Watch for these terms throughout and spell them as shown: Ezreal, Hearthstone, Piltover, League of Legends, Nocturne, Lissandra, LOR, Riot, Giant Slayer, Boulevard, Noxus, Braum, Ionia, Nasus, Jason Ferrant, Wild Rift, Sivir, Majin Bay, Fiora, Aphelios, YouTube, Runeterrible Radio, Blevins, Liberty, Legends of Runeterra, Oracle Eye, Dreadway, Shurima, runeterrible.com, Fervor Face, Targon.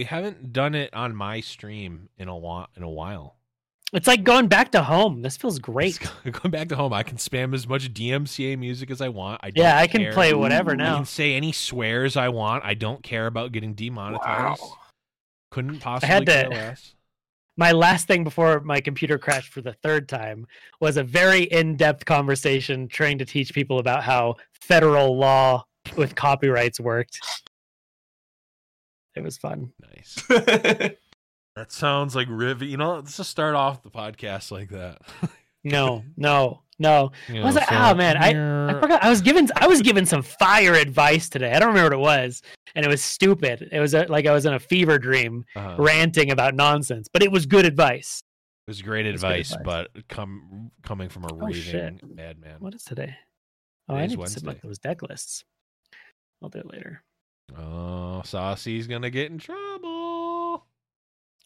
We haven't done it on my stream in a while. It's like going back to home. This feels great. Going back to home. I can spam as much DMCA music as I want. I don't care. Can play whatever now. I can say any swears I want. I don't care about getting demonetized. Wow. Couldn't possibly care less. My last thing before my computer crashed for the third time was a very in-depth conversation trying to teach people about how federal law with copyrights worked. It was fun. Nice. That sounds like Riv. You know, let's just start off the podcast like that. No. You know, I was like, oh man, I forgot. I was given some fire advice today. I don't remember what it was, and it was stupid. It was like I was in a fever dream, ranting about nonsense, but it was good advice. It was great advice, but coming from a raving madman. What is today? Oh, I need to submit those deck lists. I'll do it later. Oh, Saucy's gonna get in trouble.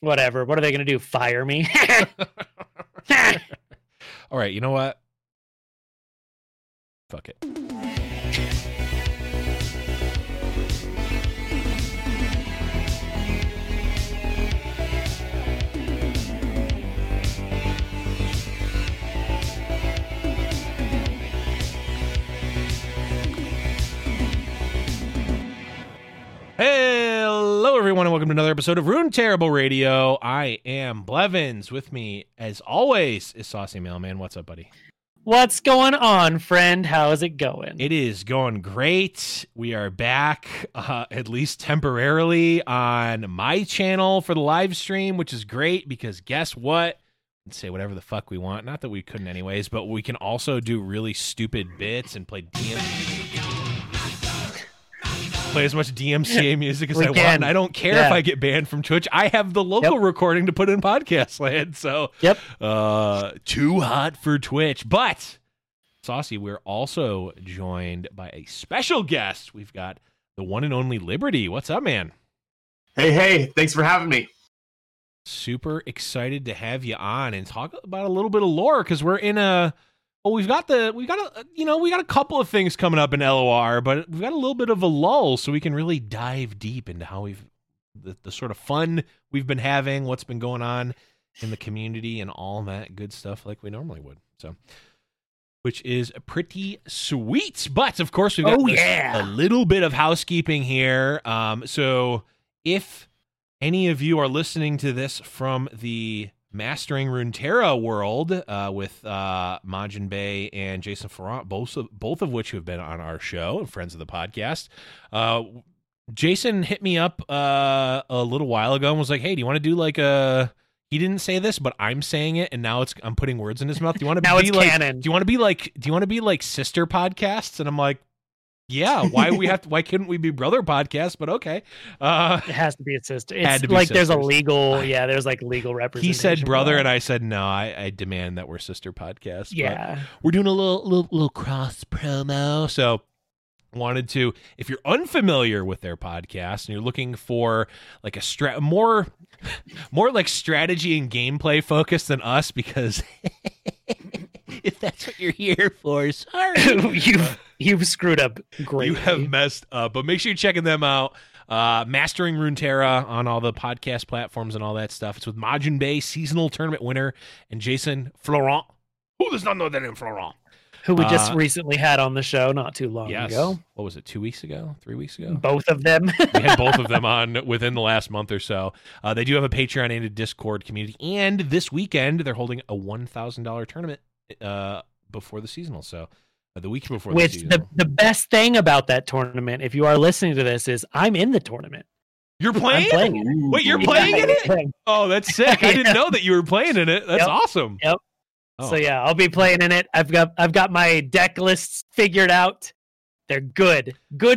Whatever. What are they gonna do? Fire me? All right. You know what? Fuck it. Hello, everyone, and welcome to another episode of Runeterrible Radio. I am Blevins. With me, as always, is Saucy Mailman. What's up, buddy? What's going on, friend? How is it going? It is going great. We are back, at least temporarily, on my channel for the live stream, which is great because guess what? We can say whatever the fuck we want. Not that we couldn't anyways, but we can also do really stupid bits and play play as much DMCA music as I want. And I don't care if I get banned from Twitch. I have the local recording to put in podcast land. So too hot for Twitch. But Saucy, we're also joined by a special guest. We've got the one and only Liberty. What's up, man? Hey, thanks for having me. Super excited to have you on and talk about a little bit of lore because we're in a we got a couple of things coming up in LOR, but we've got a little bit of a lull, so we can really dive deep into how the sort of fun we've been having, what's been going on in the community, and all that good stuff, like we normally would. So, which is pretty sweet. But of course, we've got a little bit of housekeeping here. So if any of you are listening to this from the Mastering Runeterra world with Majin Bay and Jason Ferrant, both of which have been on our show and friends of the podcast. Jason hit me up a little while ago and was like, "Hey, do you want to do like a?" He didn't say this, but I'm saying it, and now I'm putting words in his mouth. Do you want to now be it's like canon? Do you want to be like sister podcasts? And I'm like, yeah. Why couldn't we be brother podcasts? But okay, it has to be a sister. It's like sisters. There's a legal. Yeah, there's like legal representation. He said brother, and I said no. I demand that we're sister podcasts. Yeah, but we're doing a little cross promo. So wanted to, if you're unfamiliar with their podcast and you're looking for like a more like strategy and gameplay focused than us, because if that's what you're here for, sorry. You've screwed up greatly. You have messed up. But make sure you're checking them out. Mastering Runeterra on all the podcast platforms and all that stuff. It's with Majin Bay, seasonal tournament winner, and Jason Ferrant. Who does not know that name, Florent? Who we just recently had on the show not too long ago. What was it, 2 weeks ago? 3 weeks ago? Both of them. We had both of them on within the last month or so. They do have a Patreon and a Discord community. And this weekend, they're holding a $1,000 tournament before the seasonal. So the week before the seasonal. Which the best thing about that tournament, if you are listening to this, is I'm in the tournament. You're playing? I'm playing it. Wait, you're playing in it? Playing. Oh, that's sick. I didn't know that you were playing in it. That's awesome. Yep. Oh. So yeah, I'll be playing in it. I've got my deck lists figured out. They're good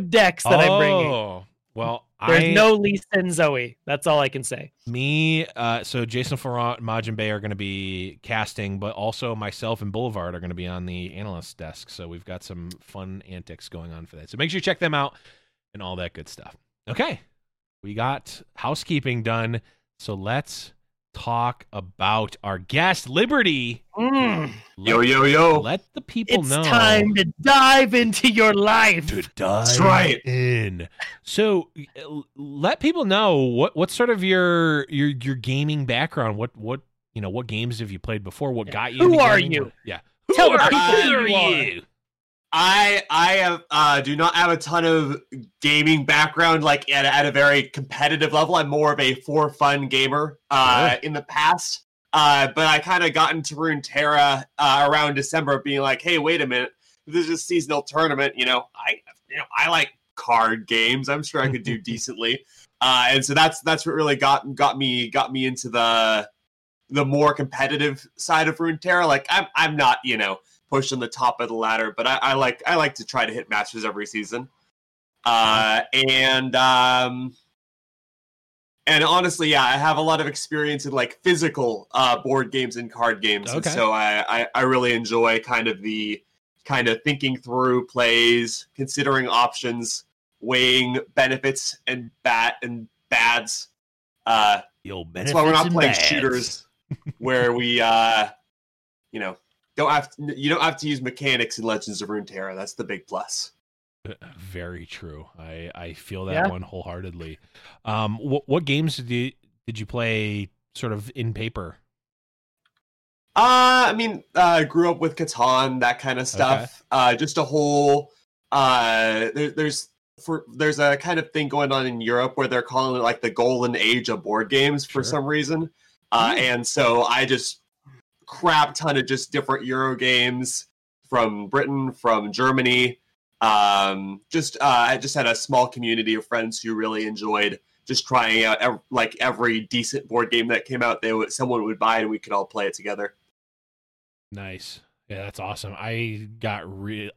decks that I'm bringing. Oh, well, there's no Lee Sin Zoe. That's all I can say. Me, so Jason Ferrant and Majin Bay are going to be casting, but also myself and Boulevard are going to be on the analyst desk. So we've got some fun antics going on for that. So make sure you check them out and all that good stuff. Okay, we got housekeeping done. So let's talk about our guest, Liberty. Yo. Let the people know. It's time to dive into your life. That's right. So let people know what's sort of your gaming background. What games have you played before? What got you? Who are you? Yeah. Tell the people who are you. I do not have a ton of gaming background, like at a very competitive level. I'm more of a for fun gamer in the past, but I kind of got into Runeterra around December, being like, hey, wait a minute, this is a seasonal tournament. I like card games. I'm sure I could do decently, and so that's what really got me into the more competitive side of Runeterra. Like I'm not pushed on the top of the ladder, but I like to try to hit masters every season, and honestly, yeah, I have a lot of experience in like physical board games and card games, okay. And so I really enjoy kind of thinking through plays, considering options, weighing benefits and bads. That's why we're not playing shooters where we You don't have to use mechanics in Legends of Runeterra. That's the big plus. Very true. I feel that one wholeheartedly. What games did you play sort of in paper? I grew up with Catan, that kind of stuff. Okay. Just a whole there's a kind of thing going on in Europe where they're calling it like the golden age of board games for some reason. And so I just crap ton of just different Euro games from Britain, from Germany. I just had a small community of friends who really enjoyed just trying out every decent board game that came out. Someone would buy it and we could all play it together. Nice. Yeah, that's awesome. I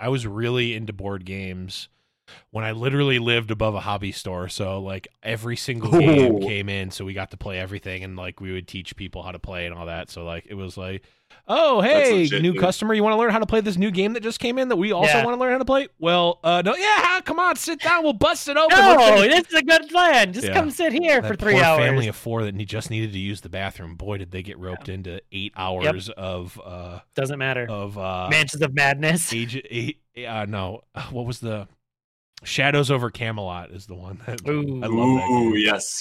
was really into board games when I literally lived above a hobby store. So like every single game came in. So we got to play everything, and like we would teach people how to play and all that. So like, it was like, oh, hey, legit, new customer, you want to learn how to play this new game that just came in that we also want to learn how to play? Well, no. Yeah. Come on, sit down. We'll bust it open. No, this is a good plan. Just come sit here for 3 hours. Family of four that just needed to use the bathroom. Boy, did they get roped into 8 hours of, doesn't matter, of, Mansions of Madness. What was the Shadows over Camelot is the one. I love that game. Yes.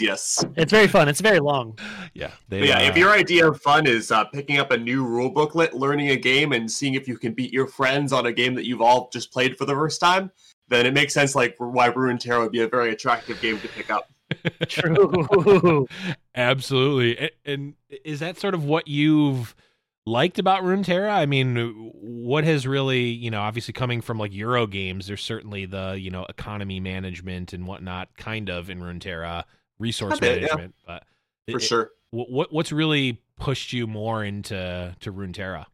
It's very fun. It's very long. Yeah. If your idea of fun is picking up a new rule booklet, learning a game, and seeing if you can beat your friends on a game that you've all just played for the first time, then it makes sense like why Runeterra would be a very attractive game to pick up. True. Absolutely. And is that sort of what you've liked about Runeterra? I mean, what has really, obviously coming from like Euro games, there's certainly the, economy management and whatnot kind of in Runeterra, resource management. Yeah. But for sure. What's really pushed you more into Runeterra?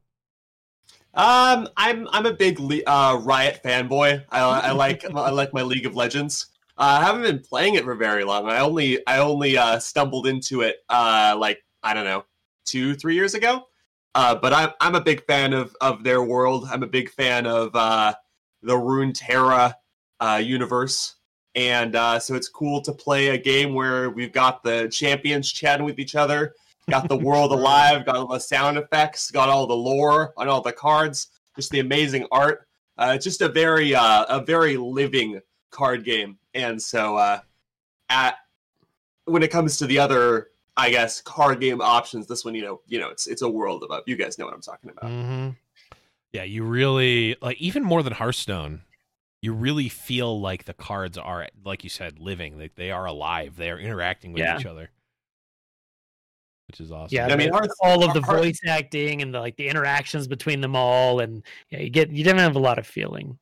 I'm a big Riot fanboy. I like my League of Legends. I haven't been playing it for very long. I only stumbled into it 2-3 years ago. But I'm a big fan of their world. I'm a big fan of the Runeterra universe. And so it's cool to play a game where we've got the champions chatting with each other, got the world alive, got all the sound effects, got all the lore on all the cards, just the amazing art. It's just a very living card game. And so when it comes to the other, I guess, card game options, this one, it's a world of up. You guys know what I'm talking about. Mm-hmm. Yeah, you really, like, even more than Hearthstone, you really feel like the cards are, like you said, living. Like, they are alive. They are interacting with each other, which is awesome. Yeah, I mean, all of the voice acting and the interactions between them all, and you didn't have a lot of feeling.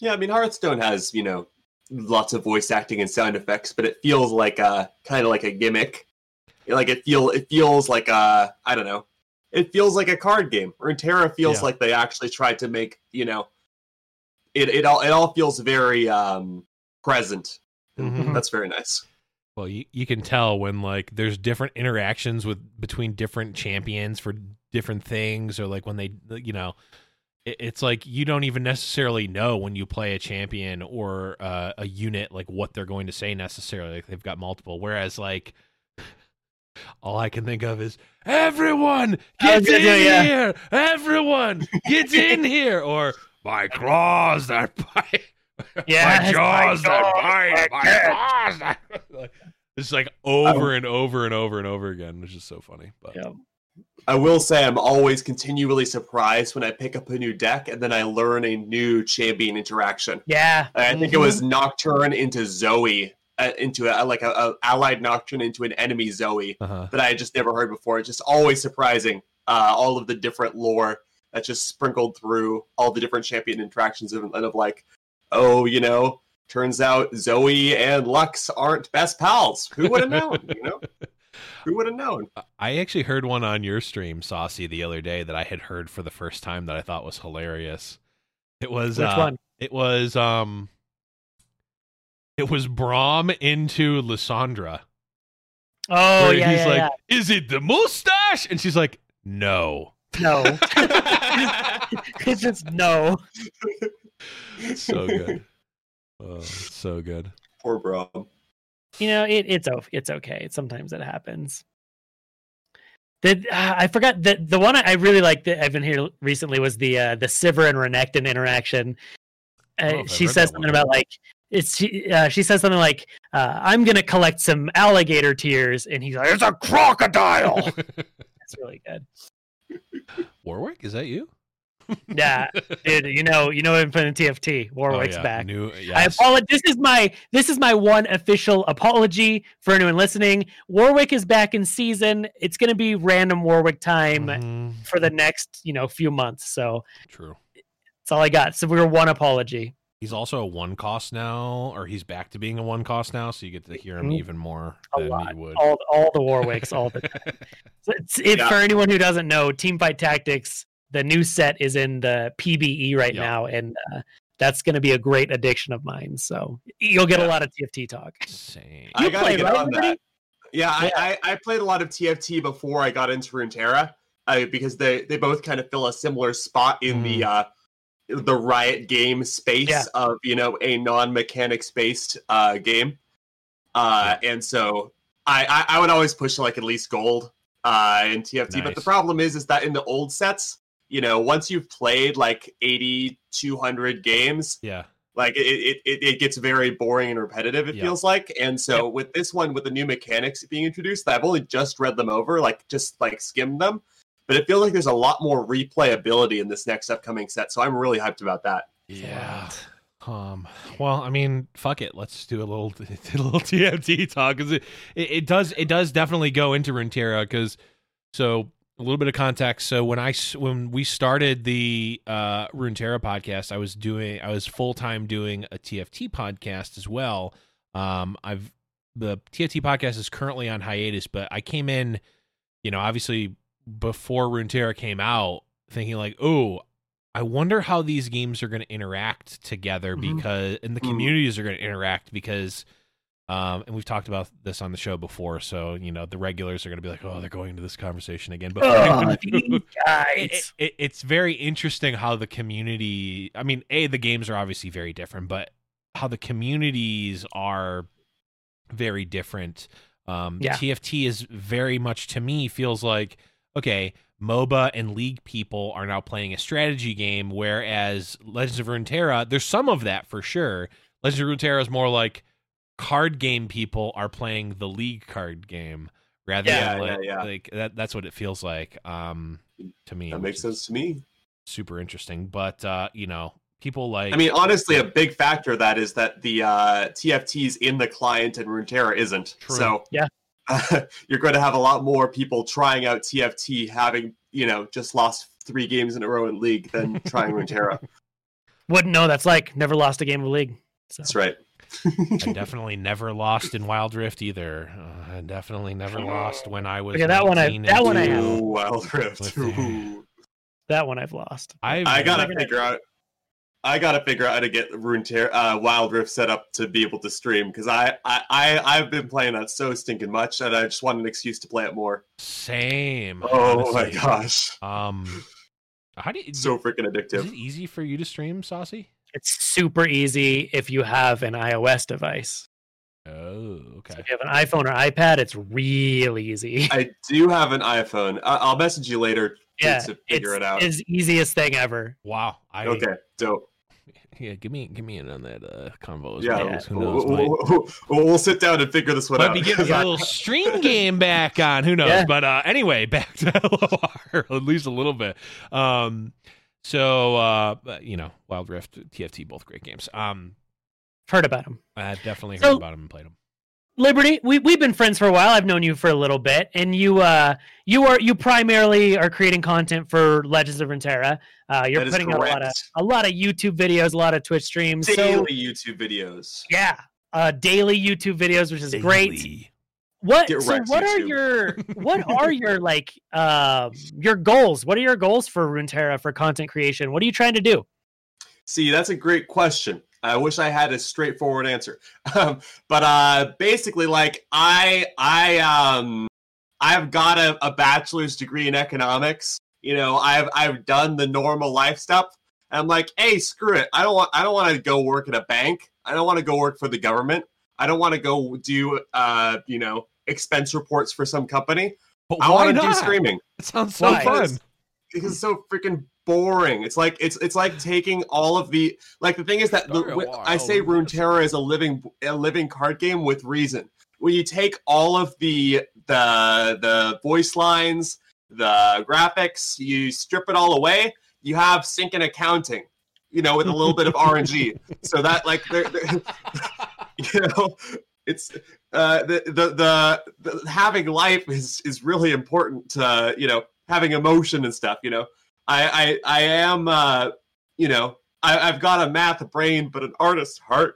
Yeah, I mean, Hearthstone has, lots of voice acting and sound effects, but it feels like kind of like a gimmick. Like it feels like a, I don't know. It feels like a card game. Runeterra feels like they actually tried to make, it all feels very present. Mm-hmm. That's very nice. Well, you can tell when there's different interactions between different champions for different things, or like when they it's like you don't even necessarily know when you play a champion or a unit, what they're going to say necessarily. They've got multiple. Whereas all I can think of is, everyone gets in here! Everyone gets in here! Or, my claws that bite! My jaws that bite! My claws that bite! It's like over and over and over and over again, which is so funny. But yeah. I will say I'm always continually surprised when I pick up a new deck and then I learn a new champion interaction. Yeah. I think it was Nocturne into Zoe, into a allied Nocturne into an enemy Zoe that I had just never heard before. It's just always surprising, all of the different lore that's just sprinkled through all the different champion interactions of like, oh, you know, turns out Zoe and Lux aren't best pals. Who would have known, you know? Who would have known? I actually heard one on your stream, Saucy, the other day that I had heard for the first time that I thought was hilarious. It was which one? It was Braum into Lissandra. Oh yeah, he's like, is it the mustache? And she's like, no. It's just no. So good. Oh, so good. Poor Braum. You know, it's okay. Sometimes it happens. I forgot that the one I really liked that I've been here recently was the Sivir and Renekton interaction. She says something about like I'm gonna collect some alligator tears, and he's like, it's a crocodile. That's really good. Warwick, is that you? Yeah, dude, you know Infinite TFT. Warwick's back. Yes. I apologize. This is my one official apology for anyone listening. Warwick is back in season. It's going to be random Warwick time for the next, few months. So true. That's all I got. So we were one apology. He's also a one cost now, or he's back to being a one cost now, so you get to hear him even more than you would. All the Warwicks all the time. So for anyone who doesn't know, Teamfight Tactics, the new set is in the PBE right now, and that's going to be a great addiction of mine. So you'll get a lot of TFT talk. Same. I got to get on that. Yeah, I played a lot of TFT before I got into Runeterra because they both kind of fill a similar spot in the Riot game space of, a non-mechanics-based game. And so I would always push like at least gold in TFT. Nice. But the problem is that in the old sets, once you've played like 80, 200 games, like it gets very boring and repetitive, it feels like. And so with this one, with the new mechanics being introduced, I've only just read them over, skimmed them. But it feels like there's a lot more replayability in this next upcoming set. So I'm really hyped about that. Yeah. Well, I mean, fuck it. Let's do a little TFT talk. Cause it does definitely go into Runeterra a little bit of context. So when we started the Runeterra podcast, I was full time doing a TFT podcast as well. The TFT podcast is currently on hiatus, but I came in, obviously before Runeterra came out, thinking like, oh, I wonder how these games are going to interact together because the communities are going to interact because. And we've talked about this on the show before, so the regulars are going to be like, "Oh, they're going into this conversation again." But it's very interesting how the community. I mean, the games are obviously very different, but how the communities are very different. TFT is very much to me feels like okay, MOBA and League people are now playing a strategy game, whereas Legends of Runeterra, there's some of that for sure. Legends of Runeterra is more like card game people are playing the League card game rather than like that. That's what it feels like to me. That makes sense to me. Super interesting. But, people like... I mean, honestly, a big factor of that is that the TFTs in the client and Runeterra isn't. True. So you're going to have a lot more people trying out TFT having, just lost 3 games in a row in League than trying Runeterra. Wouldn't know that's like. Never lost a game of League. So. That's right. I definitely never lost in Wild Rift either. I definitely never lost when I was. Yeah, that one I have. Wild Rift. That one I've lost. I gotta figure out how to get Runeterra Wild Rift set up to be able to stream because I've been playing that so stinking much and I just want an excuse to play it more. Same. Oh honestly. My gosh. How do you? So freaking addictive. Is it easy for you to stream, Saucy? It's super easy if you have an iOS device. Oh, okay. So if you have an iPhone or iPad, it's really easy. I do have an iPhone. I'll message you later to figure it out. It's the easiest thing ever. Wow. Okay, dope. Yeah, give me in on that convo. We'll sit down and figure this one out. Might be getting a little stream game back on. Who knows? Yeah. But anyway, back to LOR, at least a little bit. Wild Rift, TFT, both great games. Heard about them. I've definitely heard about them and played them. Liberty, we've been friends for a while. I've known you for a little bit, and you primarily are creating content for Legends of Runeterra. You're putting out a lot of YouTube videos, a lot of Twitch streams, YouTube videos. Yeah, daily YouTube videos, which is great. What are your goals? What are your goals for Runeterra for content creation? What are you trying to do? See, that's a great question. I wish I had a straightforward answer, but basically, like I've got a bachelor's degree in economics. You know, I've done the normal life stuff. And I'm like, hey, screw it. I don't want to go work at a bank. I don't want to go work for the government. I don't want to go do expense reports for some company. But I want to do streaming. It sounds so fun. Because it's so freaking boring. It's like it's like taking all of the the thing is that I say Runeterra is a living card game with reason. When you take all of the voice lines, the graphics, you strip it all away, you have sync and accounting, with a little bit of RNG. So that it's the having life is really important to having emotion and stuff, I've got a math brain, but an artist heart.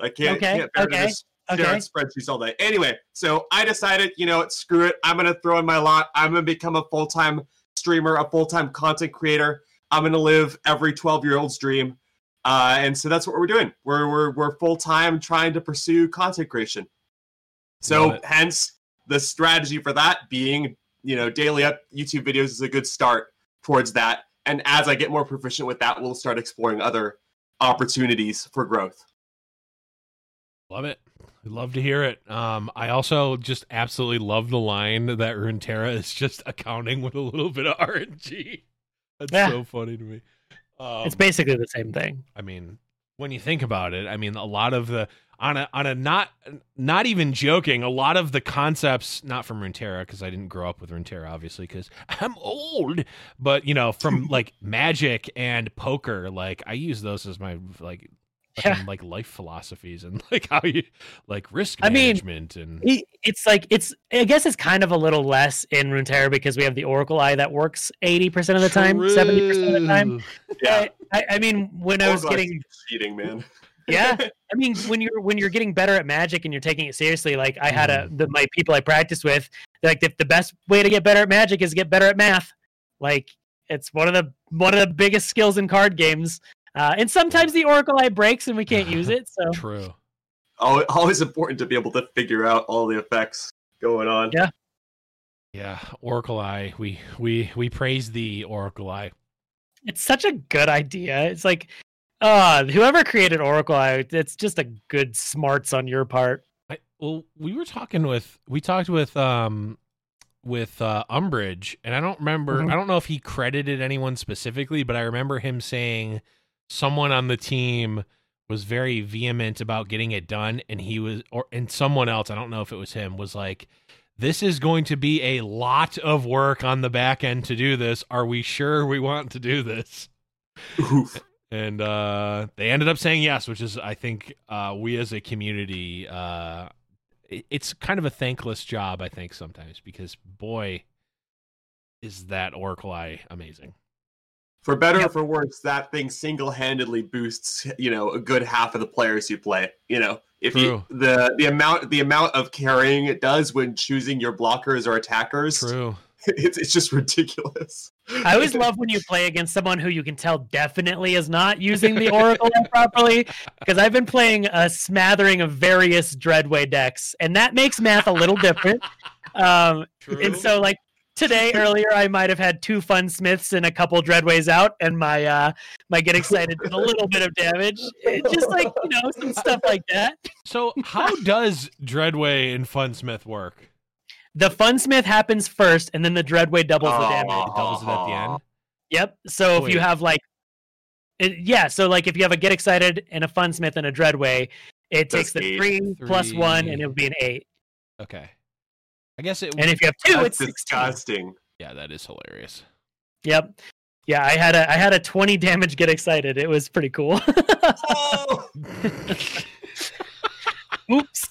I can't bear to just stare at spreadsheets all day. Anyway, so I decided, screw it. I'm going to throw in my lot. I'm going to become a full-time streamer, a full-time content creator. I'm going to live every 12-year-old's dream. And so that's what we're doing. We're full-time trying to pursue content creation. So hence the strategy for that being, daily up YouTube videos is a good start towards that, and as I get more proficient with that, we'll start exploring other opportunities for growth. Love it. I'd love to hear it. I also just absolutely love the line that Runeterra is just accounting with a little bit of RNG. That's so funny to me. It's basically the same thing. I mean, when you think about it, a lot of the on a not even joking, a lot of the concepts, not from Runeterra, because I didn't grow up with Runeterra, obviously, because I'm old, but from magic and poker, I use those as my life philosophies and how you risk management. I guess it's kind of a little less in Runeterra because we have the Oracle Eye that works 80% of the time, 70% of the time. Yeah, cheating, man. Yeah, when you're getting better at magic and you're taking it seriously, I had my people I practice with, the best way to get better at magic is get better at math. It's one of the biggest skills in card games. And sometimes the Oracle Eye breaks and we can't use it. So true. Oh, always important to be able to figure out all the effects going on. Yeah. Yeah, Oracle Eye. We praise the Oracle Eye. It's such a good idea. It's whoever created Oracle Eye, it's just a good smarts on your part. We talked with Umbridge, and I don't remember. Mm-hmm. I don't know if he credited anyone specifically, but I remember him saying someone on the team was very vehement about getting it done, and someone else, I don't know if it was him, was like, "This is going to be a lot of work on the back end to do this. Are we sure we want to do this?" Oof. And they ended up saying yes, which is, I think, we as a community, it's kind of a thankless job, I think, sometimes, because, boy, is that Oracle Eye amazing. For better or for worse, that thing single-handedly boosts, a good half of the players you play. The amount of carrying it does when choosing your blockers or attackers. True. It's just ridiculous. I always love when you play against someone who you can tell definitely is not using the Oracle properly, because I've been playing a smattering of various Dreadway decks, and that makes math a little different. True. And so today earlier I might have had two Fun Smiths and a couple Dreadways out, and my my Get Excited did a little bit of damage. It's just like, you know, some stuff like that. So how does Dreadway and Fun Smith work? The Fun Smith happens first, and then the Dreadway doubles the damage. It doubles it at the end? Yep. So if you have like... so like if you have a Get Excited and a Fun Smith and a Dreadway, it takes the 3 plus 1, and it'll be an 8. Okay. I guess it... And if you have 2, it's disgusting. 16. Yeah, that is hilarious. Yep. Yeah, I had a 20 damage Get Excited. It was pretty cool. Oh! Oops.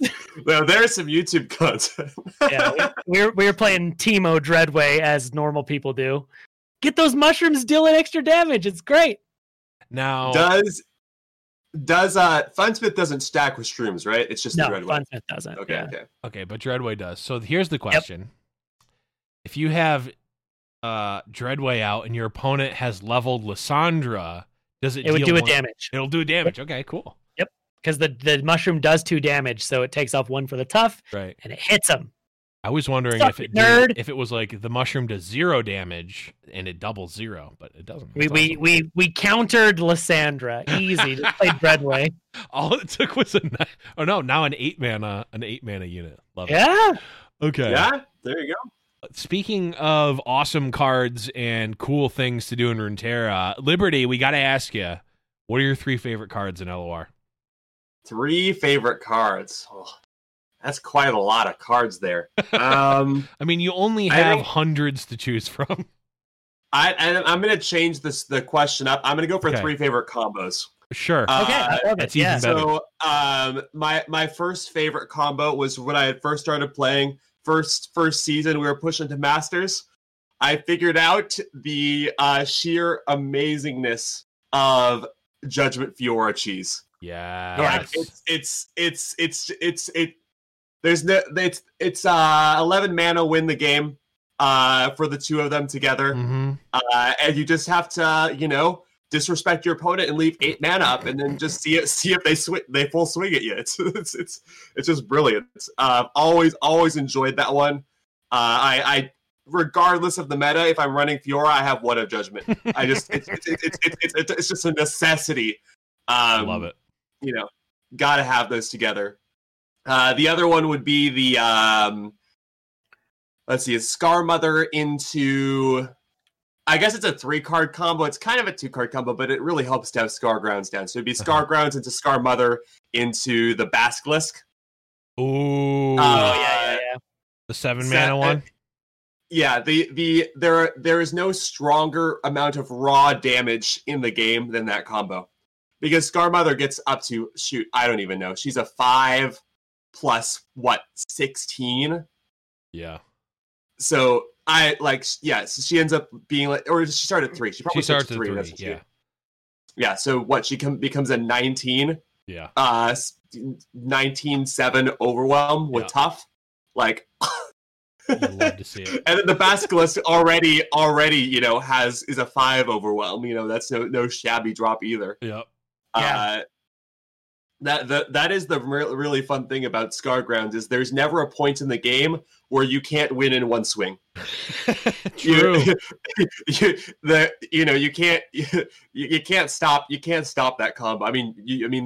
Well, there's some YouTube content. Yeah, we were playing Teemo Dreadway as normal people do. Get those mushrooms dealing extra damage. It's great. Now, does Funsmith doesn't stack with shrooms, right? It's just the Dreadway. Funsmith doesn't. Okay, yeah. Okay, but Dreadway does. So here's the question: if you have Dreadway out and your opponent has leveled Lissandra, does it? It would do a damage. It'll do damage. Okay, cool. Because the mushroom does 2 damage, so it takes off 1 for the tough, right? And it hits him. I was wondering if it was like the mushroom does 0 damage and it doubles 0, but it doesn't. We countered Lissandra easy. Just played Dreadway. All it took was now an 8 mana unit. Love it. Yeah. Okay. Yeah. There you go. Speaking of awesome cards and cool things to do in Runeterra, Liberty, we got to ask you, what are your 3 favorite cards in LOR? 3 favorite cards. Oh, that's quite a lot of cards there. I mean, you only have hundreds to choose from. I'm going to change the question up. I'm going to go for 3 favorite combos. Sure. Okay. That's even better. So my first favorite combo was when I had first started playing. First season, we were pushing to Masters. I figured out the sheer amazingness of Judgment Fiora cheese. Yeah, like it's there's no it's 11 mana win the game for the two of them together, and you just have to disrespect your opponent and leave 8 mana up, and then just see if they full swing at you. It's just brilliant. Always enjoyed that one. I regardless of the meta, if I'm running Fiora, I have one of Judgment. I just it's just a necessity. I love it. You know, gotta have those together. The other one would be the is Scar Mother into, I guess it's a 3-card combo. It's kind of a 2-card combo, but it really helps to have Scar Grounds down. So it'd be Scar Grounds into Scar Mother into the Basilisk. Ooh, yeah. The 7 mana one. Yeah, there is no stronger amount of raw damage in the game than that combo. Because Scar Mother gets up to, I don't even know. She's a 5 plus, 16? Yeah. So, so she ends up being like, or she started at 3. She starts at 3, yeah. Yeah, so she becomes a 19? Yeah. 19-7 Overwhelm with Tough? Like... I'd love to see it. And then the Basilisk already, is a 5 Overwhelm. That's no shabby drop either. Yep. That is the really fun thing about Scar Grounds is there's never a point in the game where you can't win in one swing. True. You can't stop that combo. I mean,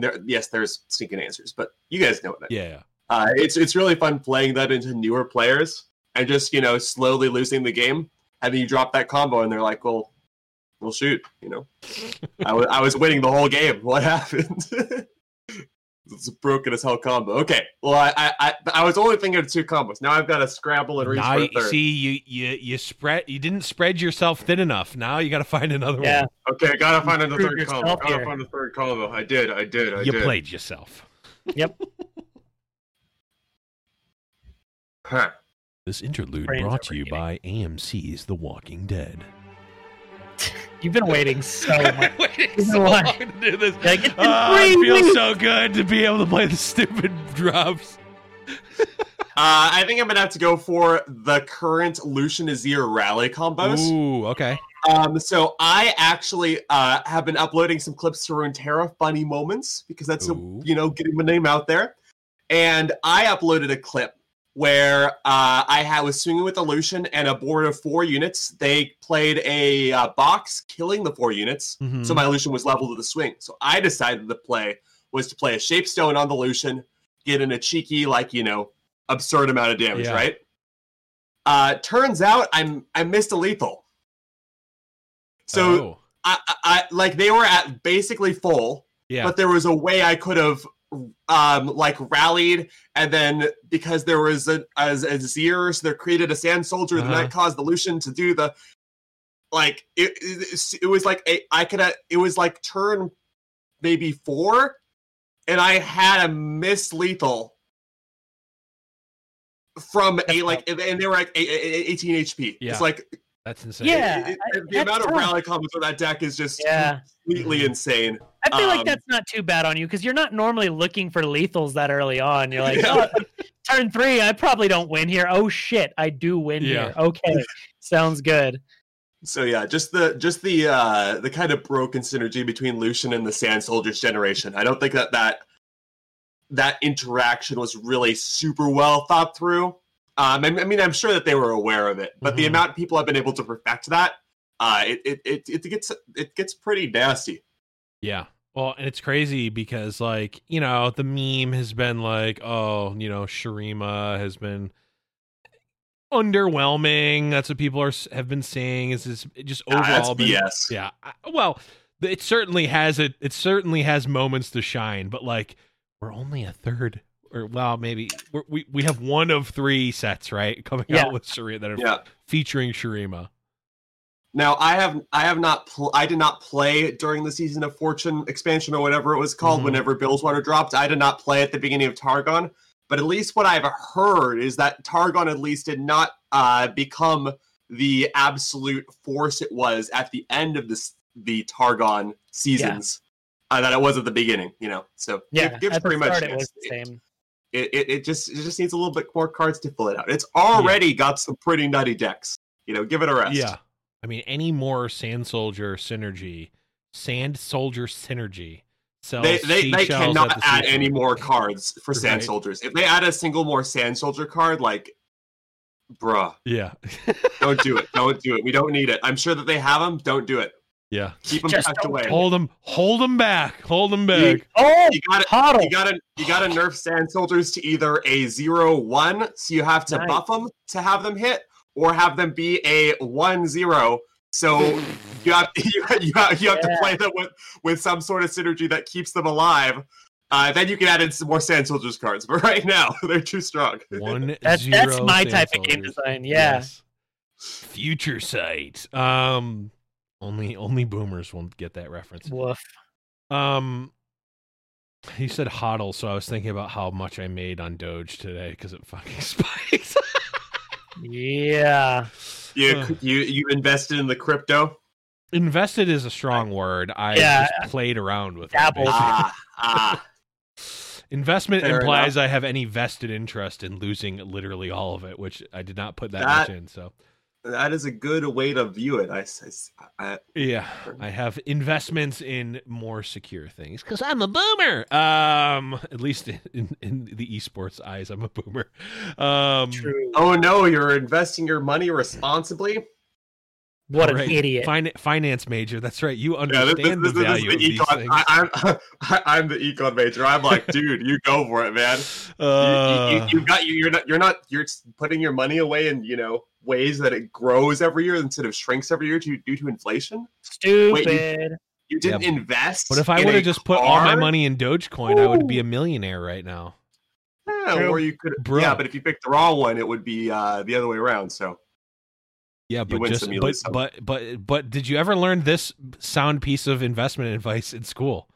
there's stinking answers, but you guys know what I mean. Yeah. It's really fun playing that into newer players and just slowly losing the game, and then you drop that combo, and they're like, "Well, shoot, I was winning the whole game. What happened?" It's a broken as hell combo. Okay, well, I was only thinking of 2 combos. Now I've got to scramble and reach for a third. See, you didn't spread yourself thin enough. Now you got to find another one. Okay, I got to find another third combo. Got to find a third combo. I did. You played yourself. Yep. Huh. This interlude brought to you by AMC's The Walking Dead. You've been waiting so much. Long to do this. Like, it feels so good to be able to play the stupid drops. I think I'm going to have to go for the current Lucian Azir rally combos. Ooh, okay. So I actually have been uploading some clips to Runeterra, funny moments, because that's, getting my name out there. And I uploaded a clip where I was swinging with a Lucian and a board of 4 units. They played a box, killing the 4 units. Mm-hmm. So my Lucian was leveled with a swing. So I decided to play a Shapestone on the Lucian, get in a cheeky, absurd amount of damage, right? Turns out I missed a lethal. So I they were at basically full, but there was a way I could have rallied, and then because there was a Zir, so they created a Sand Soldier, and that caused the Lucian to do the turn maybe 4, and I had a missed lethal from and they were 18 HP. Yeah. It's that's insane. Yeah, the amount of rally combos for that deck is just completely insane. I feel like that's not too bad on you because you're not normally looking for lethals that early on. You're like, turn 3, I probably don't win here. Oh shit, I do win here. Okay, sounds good. So yeah, just the kind of broken synergy between Lucian and the Sand Soldiers generation. I don't think that interaction was really super well thought through. I mean, I'm sure that they were aware of it, but the amount of people have been able to perfect that, it gets pretty nasty. Yeah. Well, and it's crazy because the meme has been Shurima has been underwhelming. That's what people have been saying is this just overall BS. Yeah. Well, it certainly has moments to shine, but we're only a third. Or, well, maybe we have one of 3 sets, right, coming out with Serene that are featuring Shurima. Now, I did not play during the Season of Fortune expansion or whatever it was called. Whenever Billswater dropped, I did not play at the beginning of Targon. But at least what I've heard is that Targon at least did not become the absolute force it was at the end of the Targon seasons that it was at the beginning. So it gives pretty much it was the same. It just needs a little bit more cards to fill it out. It's already got some pretty nutty decks. Give it a rest. Yeah. I mean, any more Sand Soldier Synergy. They cannot add any more cards for Sand Soldiers. If they add a single more Sand Soldier card, bruh. Yeah. Don't do it. We don't need it. I'm sure that they have them. Don't do it. Yeah. Keep them tucked away. Hold them back. You gotta nerf Sand Soldiers to either a 0-1, so you have to buff them to have them hit, or have them be a 1-0. So you have to play them with some sort of synergy that keeps them alive. Then you can add in some more Sand Soldiers cards. But right now, they're too strong. 1-0. That's my type of game design. Yeah. Yes. Future Sight. Only boomers won't get that reference. Woof. You said hodl, so I was thinking about how much I made on Doge today because it fucking spikes. Yeah. You invested in the crypto? Invested is a strong word. I just played around with it. Investment implies I have any vested interest in losing literally all of it, which I did not put that much in, so... That is a good way to view it. I have investments in more secure things because I'm a boomer. At least in the esports eyes, I'm a boomer. True. Oh no, you're investing your money responsibly. What an idiot! Finance major. That's right. You understand the value of these things. I'm the econ major. I'm like, dude, you go for it, man. You're putting your money away in ways that it grows every year instead of shrinks every year due to inflation. Stupid. Wait, you didn't invest. But if I would have just put all my money in Dogecoin, I would be a millionaire right now. Yeah, or you could. Bro. Yeah, but if you picked the wrong one, it would be the other way around. So. Yeah, but did you ever learn this sound piece of investment advice in school,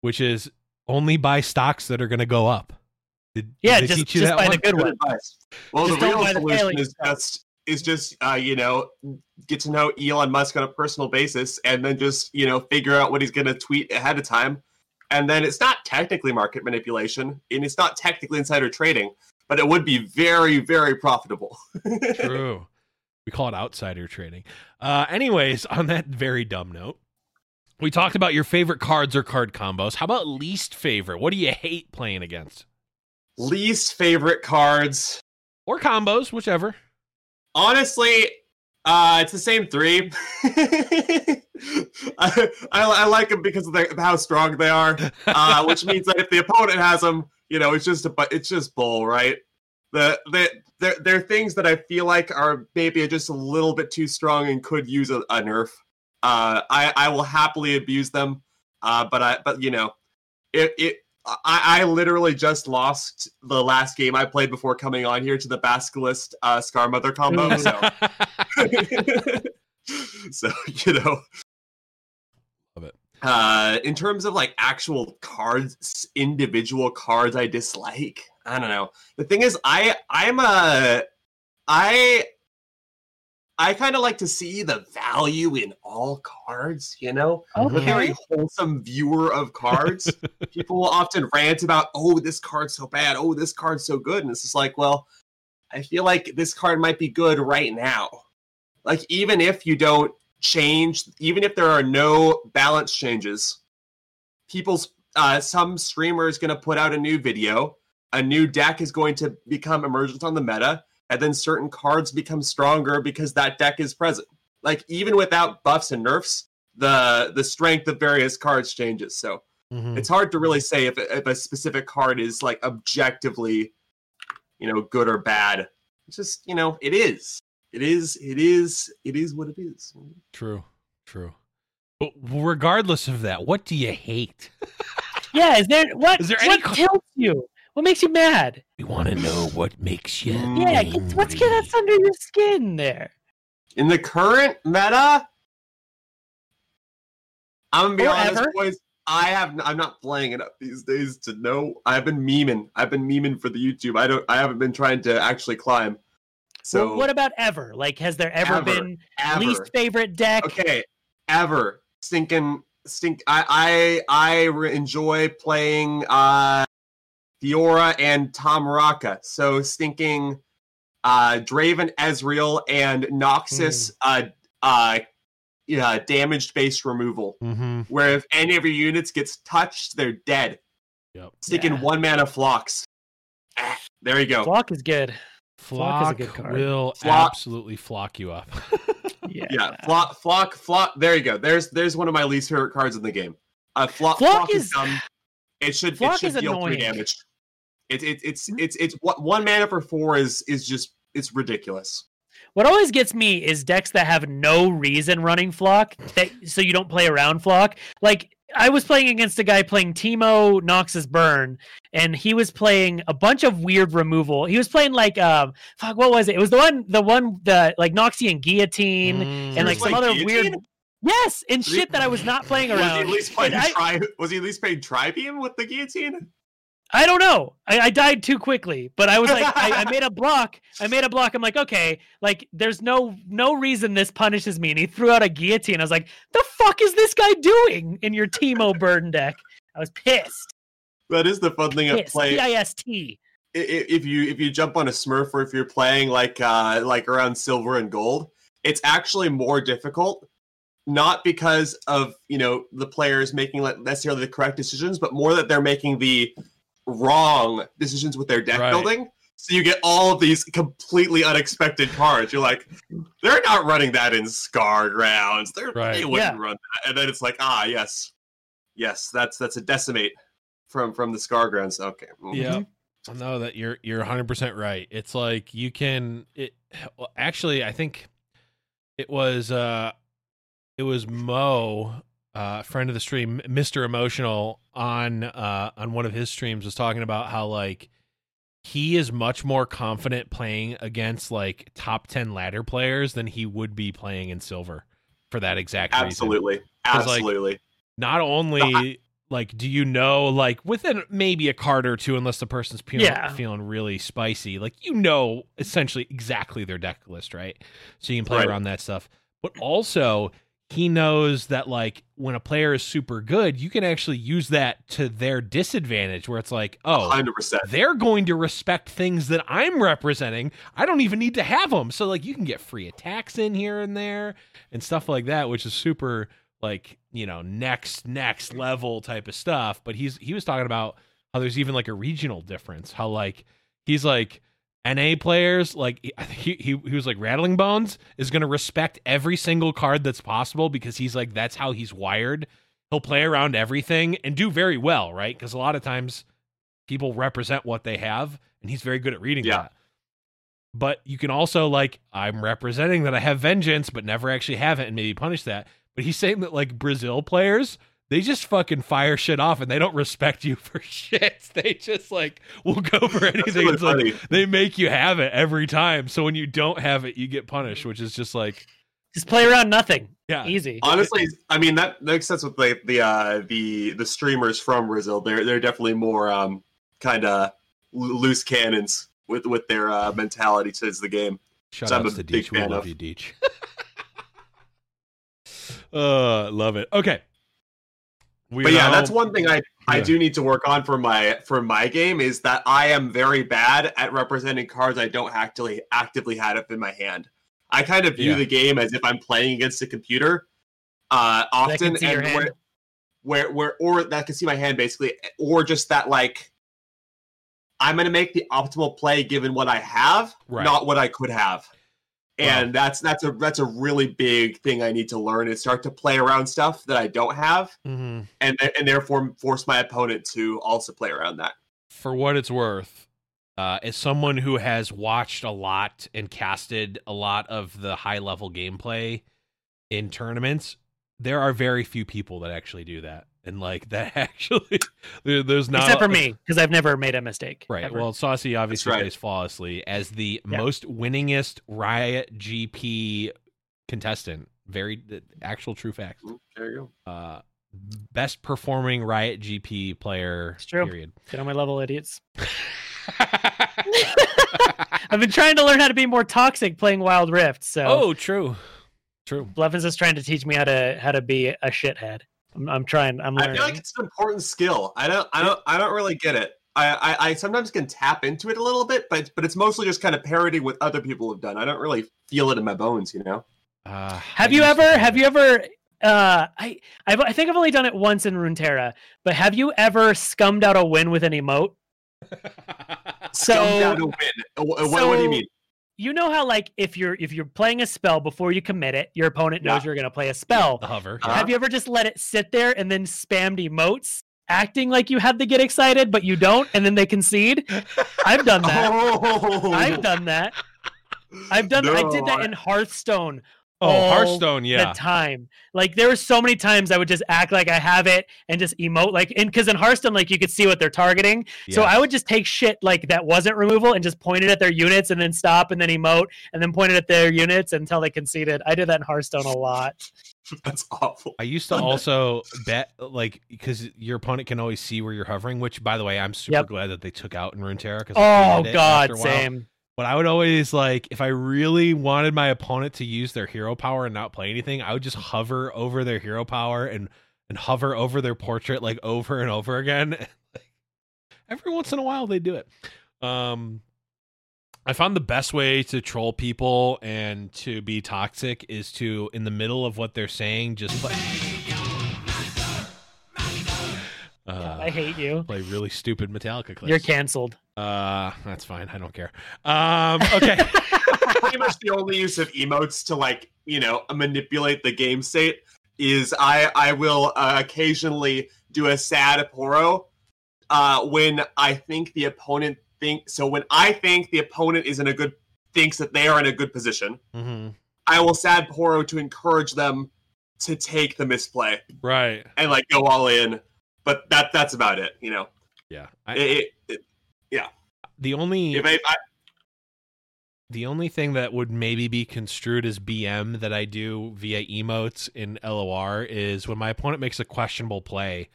which is only buy stocks that are going to go up? Did they teach you that buy the good ones. Well, the real solution is just get to know Elon Musk on a personal basis, and then just figure out what he's going to tweet ahead of time, and then it's not technically market manipulation, and it's not technically insider trading, but it would be very, very profitable. True. We call it outsider trading. Anyways, on that very dumb note, we talked about your favorite cards or card combos. How about least favorite? What do you hate playing against? Least favorite cards. Or combos, whichever. Honestly, it's the same three. I like them because of how strong they are, which means that if the opponent has them, you know, it's just bull, right? They're things that I feel like are maybe just a little bit too strong and could use a nerf. I will happily abuse them, but you know, I literally just lost the last game I played before coming on here to the Basculist Scar Mother combo. So. So, you know, love it. In terms of like actual cards, individual cards I dislike, I don't know. The thing is, I kind of like to see the value in all cards, you know? Okay. I'm a very wholesome viewer of cards. People will often rant about, oh, this card's so bad. Oh, this card's so good. And it's just like, well, I feel like this card might be good right now. Like, even if you don't change, even if there are no balance changes, some streamer is going to put out a new video. A new deck is going to become emergent on the meta. And then certain cards become stronger because that deck is present. Like, even without buffs and nerfs, the strength of various cards changes. So It's hard to really say if a specific card is, like, objectively, you know, good or bad. It's just, you know, it is. It is what it is. True. But regardless of that, what do you hate? Yeah, what tilts you? What makes you mad? We want to know what makes you angry. Yeah, what's under your skin there? In the current meta? I'm going to be honest, boys. I'm not playing it up these days to know. I've been memeing for the YouTube. I haven't been trying to actually climb. So well, what about ever? Like, has there ever been least favorite deck? Okay, ever. Stink. I enjoy playing... Fiora and Tamaraka. So stinking Draven Ezreal and Noxus damage based removal. Mm-hmm. Where if any of your units gets touched, they're dead. Yep. Stinking one mana Phlox. There you go. Phlox is good. Phlox is a good card. Phlox will absolutely flock you up. Yeah. Phlox. There you go. There's one of my least favorite cards in the game. Phlox is dumb. It should deal 3 damage. It's one mana for 4 is just, it's ridiculous. What always gets me is decks that have no reason running Phlox, so you don't play around Phlox. Like, I was playing against a guy playing Teemo Noxus Burn, and he was playing a bunch of weird removal. He was playing like what was it? It was the one that like Noxian Guillotine and like some other Guillotine? Weird. Yes, and shit that I was not playing around. Was he at least playing Tribeam with the guillotine? I don't know. I died too quickly, but I was like, I made a block. I'm like, okay, like there's no reason this punishes me. And he threw out a guillotine. I was like, the fuck is this guy doing in your Teemo Burden deck? I was pissed. That is the fun thing of playing. PIST. If you jump on a Smurf or if you're playing like around Silver and Gold, it's actually more difficult. Not because of, you know, the players making necessarily the correct decisions, but more that they're making the wrong decisions with their deck building. So you get all of these completely unexpected cards. You're like, they're not running that in Scarred rounds. They wouldn't run that. And then it's like, yes, that's a decimate from the Scarred rounds. Okay. Mm-hmm. Yeah. No, that you're 100% right. It's like you can. I think it was. It was Mo, friend of the stream, Mr. Emotional, on one of his streams was talking about how like he is much more confident playing against like top 10 ladder players than he would be playing in Silver for that exact reason. Absolutely. Like, not only like do you know like within maybe a card or two, unless the person's feeling really spicy, like you know essentially exactly their deck list, right? So you can play around that stuff, but also. He knows that like when a player is super good, you can actually use that to their disadvantage where it's like, oh, 100%. They're going to respect things that I'm representing. I don't even need to have them. So like you can get free attacks in here and there and stuff like that, which is super like, you know, next level type of stuff. But he was talking about how there's even like a regional difference, how like he's like, NA players, like he was like Rattling Bones is going to respect every single card that's possible because he's like, that's how he's wired. He'll play around everything and do very well, right? Because a lot of times people represent what they have, and he's very good at reading that. But you can also, like, I'm representing that I have vengeance, but never actually have it, and maybe punish that. But he's saying that, like, Brazil players, they just fucking fire shit off, and they don't respect you for shit. They just, like, will go for anything. It's like, they make you have it every time. So when you don't have it, you get punished, which is just like... Just play around nothing. Yeah, easy. Honestly, I mean, that makes sense with the streamers from Brazil. They're definitely more kind of loose cannons with their mentality towards the game. Shout out to Deech. We love you, Deech. Love it. Okay. But yeah, that's one thing I do need to work on for my game is that I am very bad at representing cards I don't actually actively had up in my hand. I kind of view the game as if I'm playing against a computer often, and where that can see my hand basically, or just that like I'm going to make the optimal play given what I have, not what I could have. And that's a really big thing I need to learn is start to play around stuff that I don't have, and therefore force my opponent to also play around that. For what it's worth. As someone who has watched a lot and casted a lot of the high-level gameplay in tournaments, there are very few people that actually do that. And, like, that actually... there's not... Except for me, because I've never made a mistake. Right. Ever. Well, Saucy obviously plays flawlessly as the most winningest Riot GP contestant. Actual true facts. There you go. Best performing Riot GP player, it's true. Period. Get on my level, idiots. I've been trying to learn how to be more toxic playing Wild Rift. So true. Blevins is trying to teach me how to be a shithead. I'm trying. I'm learning. I feel like it's an important skill. I don't really get it. I sometimes can tap into it a little bit, but it's mostly just kind of parody what other people have done. I don't really feel it in my bones, you know. Have you ever? I think I've only done it once in Runeterra, but have you ever scummed out a win with an emote? So what do you mean? You know how like if you're playing a spell before you commit it, your opponent knows you're going to play a spell. The hover. Have you ever just let it sit there and then spammed emotes, acting like you had to get excited, but you don't, and then they concede? I've done that. I did that in Hearthstone. Hearthstone, the time. Like, there were so many times I would just act like I have it and just emote. Like, because in Hearthstone, like, you could see what they're targeting. Yeah. So I would just take shit, like, that wasn't removal and just point it at their units and then stop and then emote and then point it at their units until they conceded. I did that in Hearthstone a lot. That's awful. I used to also bet, like, because your opponent can always see where you're hovering, which, by the way, I'm super glad that they took out in Runeterra. Oh, God, same. But I would always, like, if I really wanted my opponent to use their hero power and not play anything, I would just hover over their hero power and hover over their portrait, like, over and over again. Every once in a while, they do it. I found the best way to troll people and to be toxic is to, in the middle of what they're saying, just play... I hate you. Play really stupid Metallica clips. You're canceled. That's fine. I don't care. Okay. Pretty much the only use of emotes to like, you know, manipulate the game state is I will occasionally do a sad poro when I think the opponent thinks that they are in a good position. Mm-hmm. I will sad poro to encourage them to take the misplay. Right. And like go all in. But that's about it, you know. Yeah. The only thing that would maybe be construed as BM that I do via emotes in LOR is when my opponent makes a questionable play,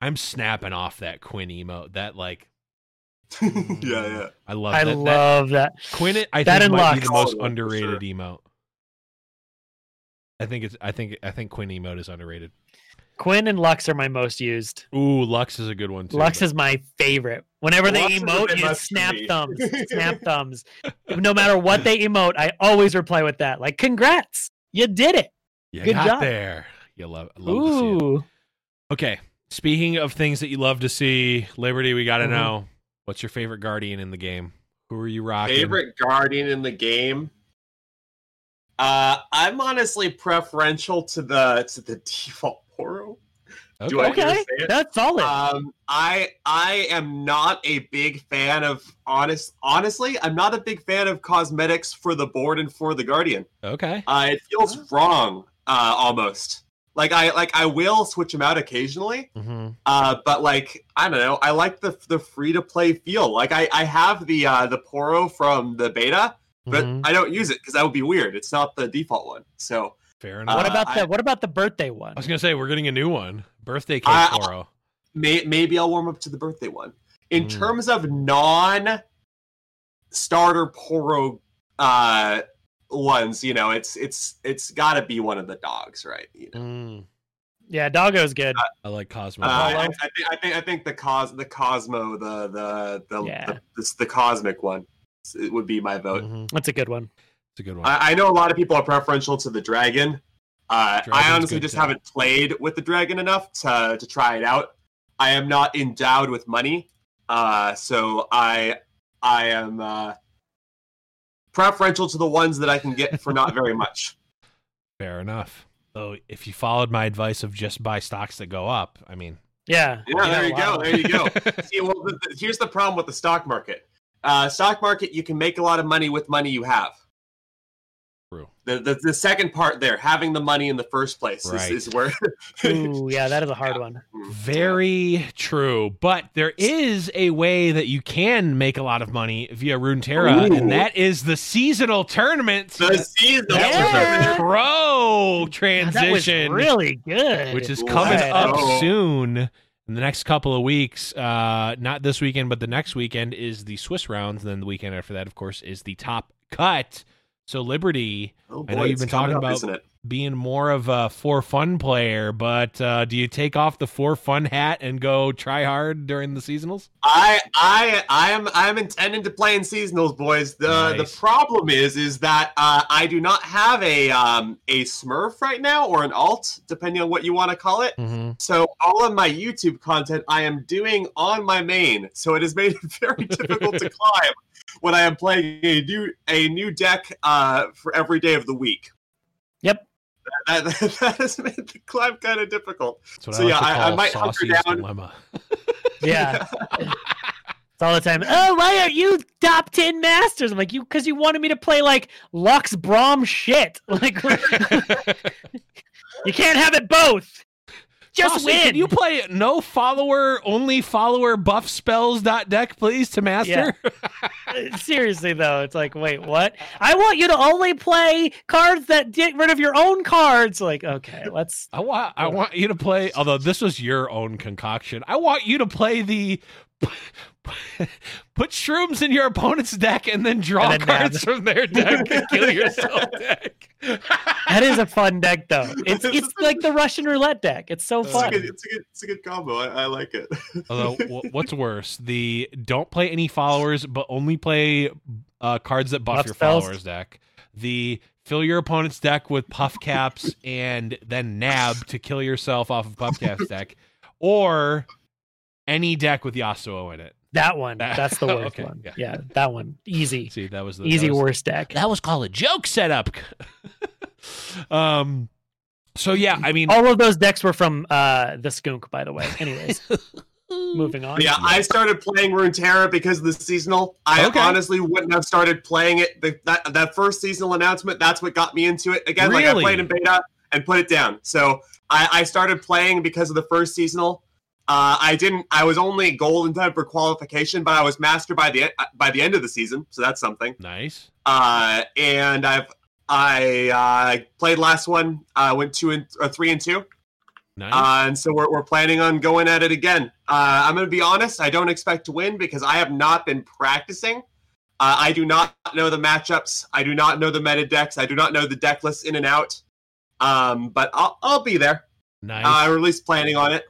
I'm snapping off that Quinn emote. That like yeah. I love that. Quinn I think might be the most underrated emote. I think Quinn emote is underrated. Quinn and Lux are my most used. Ooh, Lux is a good one too. Lux is my favorite. Whenever they emote, you snap thumbs. Snap thumbs. No matter what they emote, I always reply with that. Like, congrats. You did it. You good job. There. You love to see it. Okay. Speaking of things that you love to see, Liberty, we got to know. What's your favorite Guardian in the game? Who are you rocking? Favorite guardian in the game? I'm honestly preferential to the default Oro. Okay. Do I understand it? That's solid. I am not a big fan of honestly, I'm not a big fan of cosmetics for the board and for the guardian. Okay. It feels wrong almost. Like I will switch them out occasionally. Mm-hmm. But like I don't know, I like the free to play feel. Like I have the Poro from the beta, but I don't use it because that would be weird. It's not the default one. So fair enough. What about the birthday one? I was gonna say we're getting a new one, birthday cake Poro. Maybe I'll warm up to the birthday one. In terms of non-starter Poro ones, you know, it's got to be one of the dogs, right? You know? Yeah, Doggo's good. I like Cosmo. I think the Cosmo, the cosmic one would be my vote. Mm-hmm. That's a good one. It's a good one. I know a lot of people are preferential to the dragon. I honestly just haven't played with the dragon enough to try it out. I am not endowed with money, so I am. Preferential to the ones that I can get for not very much. Fair enough. So if you followed my advice of just buy stocks that go up, I mean... Yeah, there you go. See, well, here's the problem with the stock market. Stock market, you can make a lot of money with money you have. True. The second part there, having the money in the first place, right, is where... Ooh, yeah, that is a hard one. Very true. But there is a way that you can make a lot of money via Runeterra, and that is the seasonal tournament. The seasonal tournament. Pro transition. That was really good. Which is coming up soon. In the next couple of weeks, not this weekend, but the next weekend is the Swiss rounds. And then the weekend after that, of course, is the Top Cut. So Liberty, I know you've been talking about being more of a for fun player, but do you take off the for fun hat and go try hard during the seasonals? I'm intending to play in seasonals, boys. The problem is that I do not have a Smurf right now or an alt, depending on what you want to call it. Mm-hmm. So all of my YouTube content I am doing on my main, so it has made it very difficult to climb when I am playing a new deck for every day of the week. Yep. That has made the climb kind of difficult. I might hunker down. Dilemma. Yeah. It's all the time. Oh, why aren't you top 10 masters? I'm like, because you wanted me to play like Lux Braum shit. Like, you can't have it both. Just Saucy, win. Can you play no follower, only follower buff spells.deck, please, to master? Yeah. Seriously, though. It's like, wait, what? I want you to only play cards that get rid of your own cards. Like, okay, let's... I want you to play, although this was your own concoction, I want you to play the... Put shrooms in your opponent's deck and then draw cards from their deck and kill yourself deck. That is a fun deck, though. It's like the Russian roulette deck. It's so fun. It's a good combo. I like it. Although, what's worse? The don't play any followers, but only play cards that buff your followers deck. The fill your opponent's deck with puff caps and then nab to kill yourself off of puff caps deck. Or... any deck with Yasuo in it. That one. That's the worst one. Yeah, that one. Easy. See, that was the easy worst deck. That was called a joke setup. So yeah, I mean, all of those decks were from the Skunk, by the way. Anyways, moving on. Yeah, I started playing Runeterra because of the seasonal. I honestly wouldn't have started playing it. That first seasonal announcement. That's what got me into it again. Really? Like I played in beta and put it down. So I started playing because of the first seasonal. I was only gold in time for qualification, but I was master by the end of the season, so that's something nice. And I played last one. I went 3-2. Nice. And so we're planning on going at it again. I'm going to be honest. I don't expect to win because I have not been practicing. I do not know the matchups. I do not know the meta decks. I do not know the deck lists in and out. But I'll be there. Nice. I'm at least planning on it.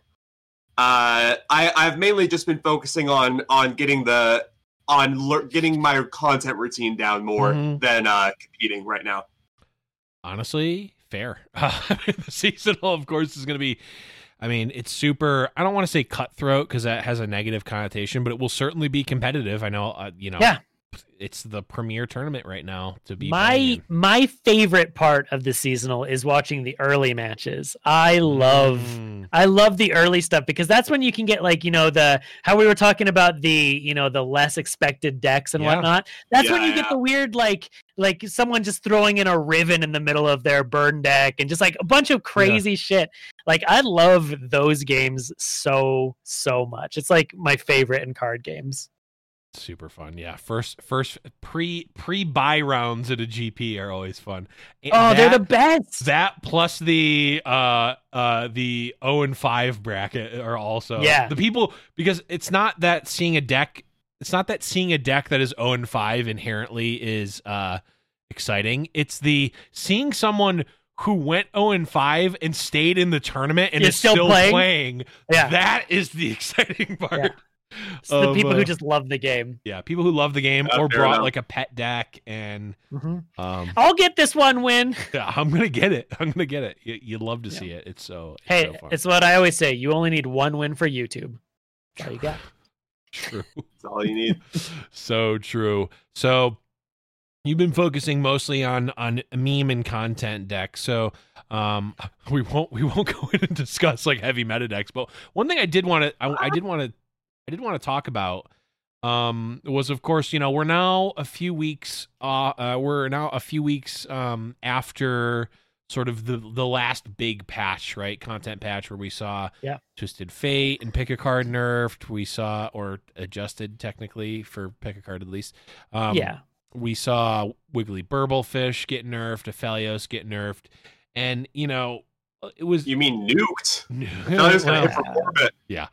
I've mainly just been focusing on getting my content routine down more than competing right now. Honestly, fair. The seasonal, of course, is going to be. I mean, it's super. I don't want to say cutthroat because that has a negative connotation, but it will certainly be competitive. I know. Yeah. it's the premier tournament right now to be my favorite part of the seasonal is watching the early matches. I love the early stuff, because that's when you can get, like, you know, the how we were talking about the, you know, the less expected decks and whatnot. That's when you get the weird, like someone just throwing in a Riven in the middle of their burn deck and just like a bunch of crazy shit. Like, I love those games so much. It's like my favorite in card games. Super fun. Yeah, first pre-buy rounds at a GP are always fun. And they're the best. That plus the 0-5 bracket are also the people, because it's not that seeing a deck that is 0-5 inherently is exciting. It's the seeing someone who went 0-5 and stayed in the tournament and is still playing. Yeah. That is the exciting part. Yeah. It's the people who just love the game. Yeah, people who love the game or brought like a pet deck and I'll get this one win. Yeah, I'm gonna get it. You'd love to see it. It's so fun. It's what I always say. You only need one win for YouTube. That's all you got. True. That's all you need. So true. So you've been focusing mostly on meme and content decks. So we won't go in and discuss like heavy meta decks. But one thing I did want to talk about was, of course, you know, we're now a few weeks after sort of the last big patch, right? Content patch where we saw Twisted Fate and Pick a Card nerfed. We saw, or adjusted technically for Pick a Card at least. We saw Wiggly Burblefish get nerfed, Aphelios get nerfed, and you know. It was. You mean nuked? No, it was going to go for orbit. Yeah.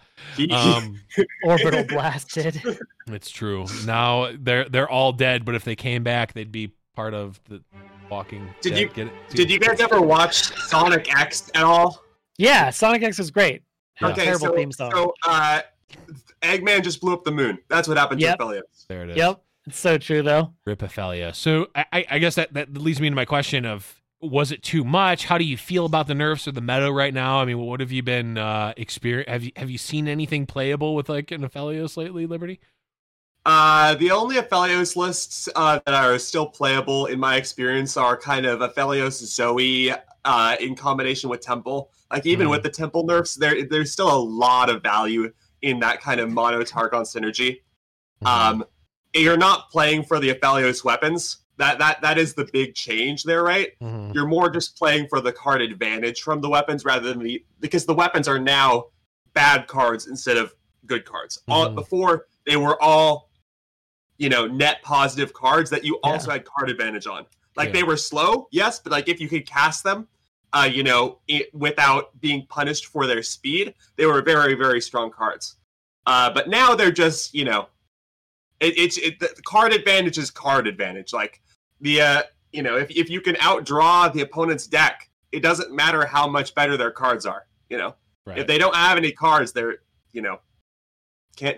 Orbital blasted. It's true. Now they're all dead, but if they came back, they'd be part of the walking. Did you guys ever watch Sonic X at all? Yeah, Sonic X was great. Yeah. Okay, terrible theme song. So Eggman just blew up the moon. That's what happened to Aphelios. There it is. Yep, it's so true though. Rip Aphelios. So I guess that leads me into my question of. Was it too much? How do you feel about the nerfs of the meta right now? I mean, what have you been experiencing? Have you seen anything playable with like an Aphelios lately, Liberty? The only Aphelios lists that are still playable in my experience are kind of Aphelios Zoe in combination with Temple. Like even with the Temple nerfs, there's still a lot of value in that kind of mono Targon synergy. You're not playing for the Aphelios weapons. That is the big change there, right? Mm-hmm. You're more just playing for the card advantage from the weapons rather than because the weapons are now bad cards instead of good cards. Mm-hmm. Before, they were all, you know, net positive cards that you also had card advantage on. Like, they were slow, yes, but, like, if you could cast them, you know, without being punished for their speed, they were very, very strong cards. But now they're just, you know, the card advantage is card advantage. Like, the you know, if you can outdraw the opponent's deck, it doesn't matter how much better their cards are. You know, if they don't have any cards, they're, you know,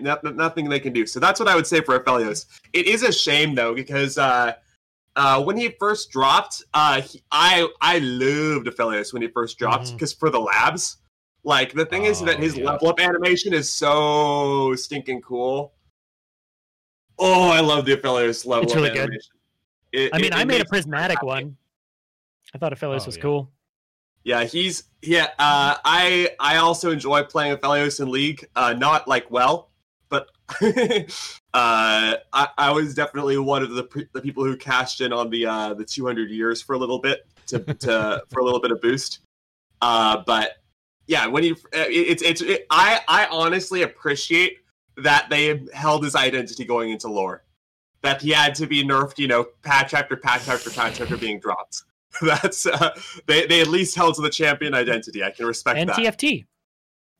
nothing they can do. So that's what I would say for Aphelios. It is a shame though, because when he first dropped, I loved Aphelios when he first dropped because for the labs, like the thing is that his level up animation is so stinking cool. Oh, I love the Aphelios level. It's really good. I made a prismatic one. I thought Aphelios was cool. Yeah, I also enjoy playing Aphelios in League. Not like well, but I was definitely one of the people who cashed in on the 200 years for a little bit to for a little bit of boost. But yeah, when you I honestly appreciate that they held his identity going into lore, that he had to be nerfed, you know, patch after patch after patch after being dropped. That's they at least held to the champion identity. I can respect that. And TFT,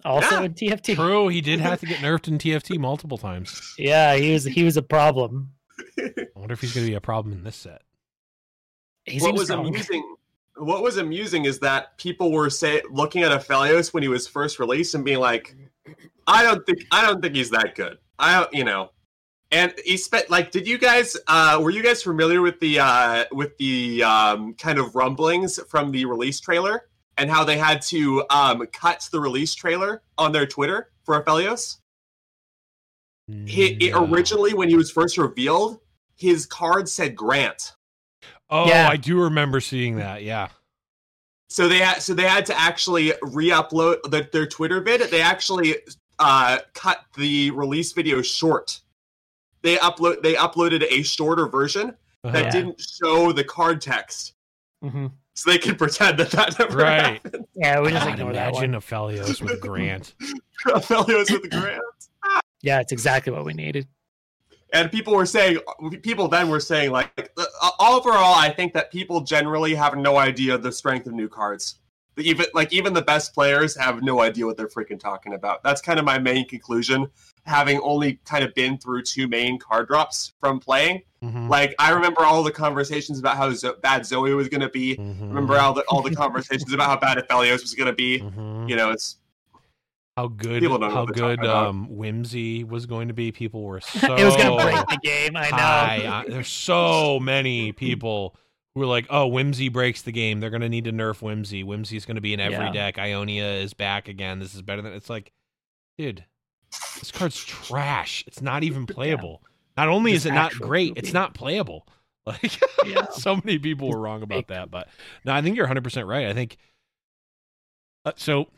also in TFT. True, he did have to get nerfed in TFT multiple times. Yeah, he was a problem. I wonder if he's going to be a problem in this set. What was amusing is that people were looking at Aphelios when he was first released and being like, I don't think he's that good. And he spent like, were you guys familiar with the kind of rumblings from the release trailer and how they had to cut the release trailer on their Twitter for Aphelios? Originally, when he was first revealed, his card said Grant. Oh, yeah. I do remember seeing that. Yeah. So they had to actually re-upload their Twitter vid. They actually cut the release video short. They uploaded a shorter version that didn't show the card text, so they could pretend that never happened. Yeah, we just ignore that one. Imagine Aphelios with Grant. Aphelios with Grant. Yeah, it's exactly what we needed. And people then were saying, like, overall, I think that people generally have no idea the strength of new cards. Even the best players have no idea what they're freaking talking about. That's kind of my main conclusion, having only kind of been through two main card drops from playing. Mm-hmm. Like, I remember all the conversations about how bad Zoe was going to be. Mm-hmm. Remember all the conversations about how bad Aphelios was going to be. Mm-hmm. You know, it's... How good Whimsy was going to be. People were so... It was going to break the game, I know. There's so many people who were like, oh, Whimsy breaks the game. They're going to need to nerf Whimsy. Whimsy's going to be in every deck. Ionia is back again. This is better than... It's like, dude, this card's trash. It's not even playable. Not only is it not great, it's not playable. Like, so many people were wrong about that. But no, I think you're 100% right. I think... So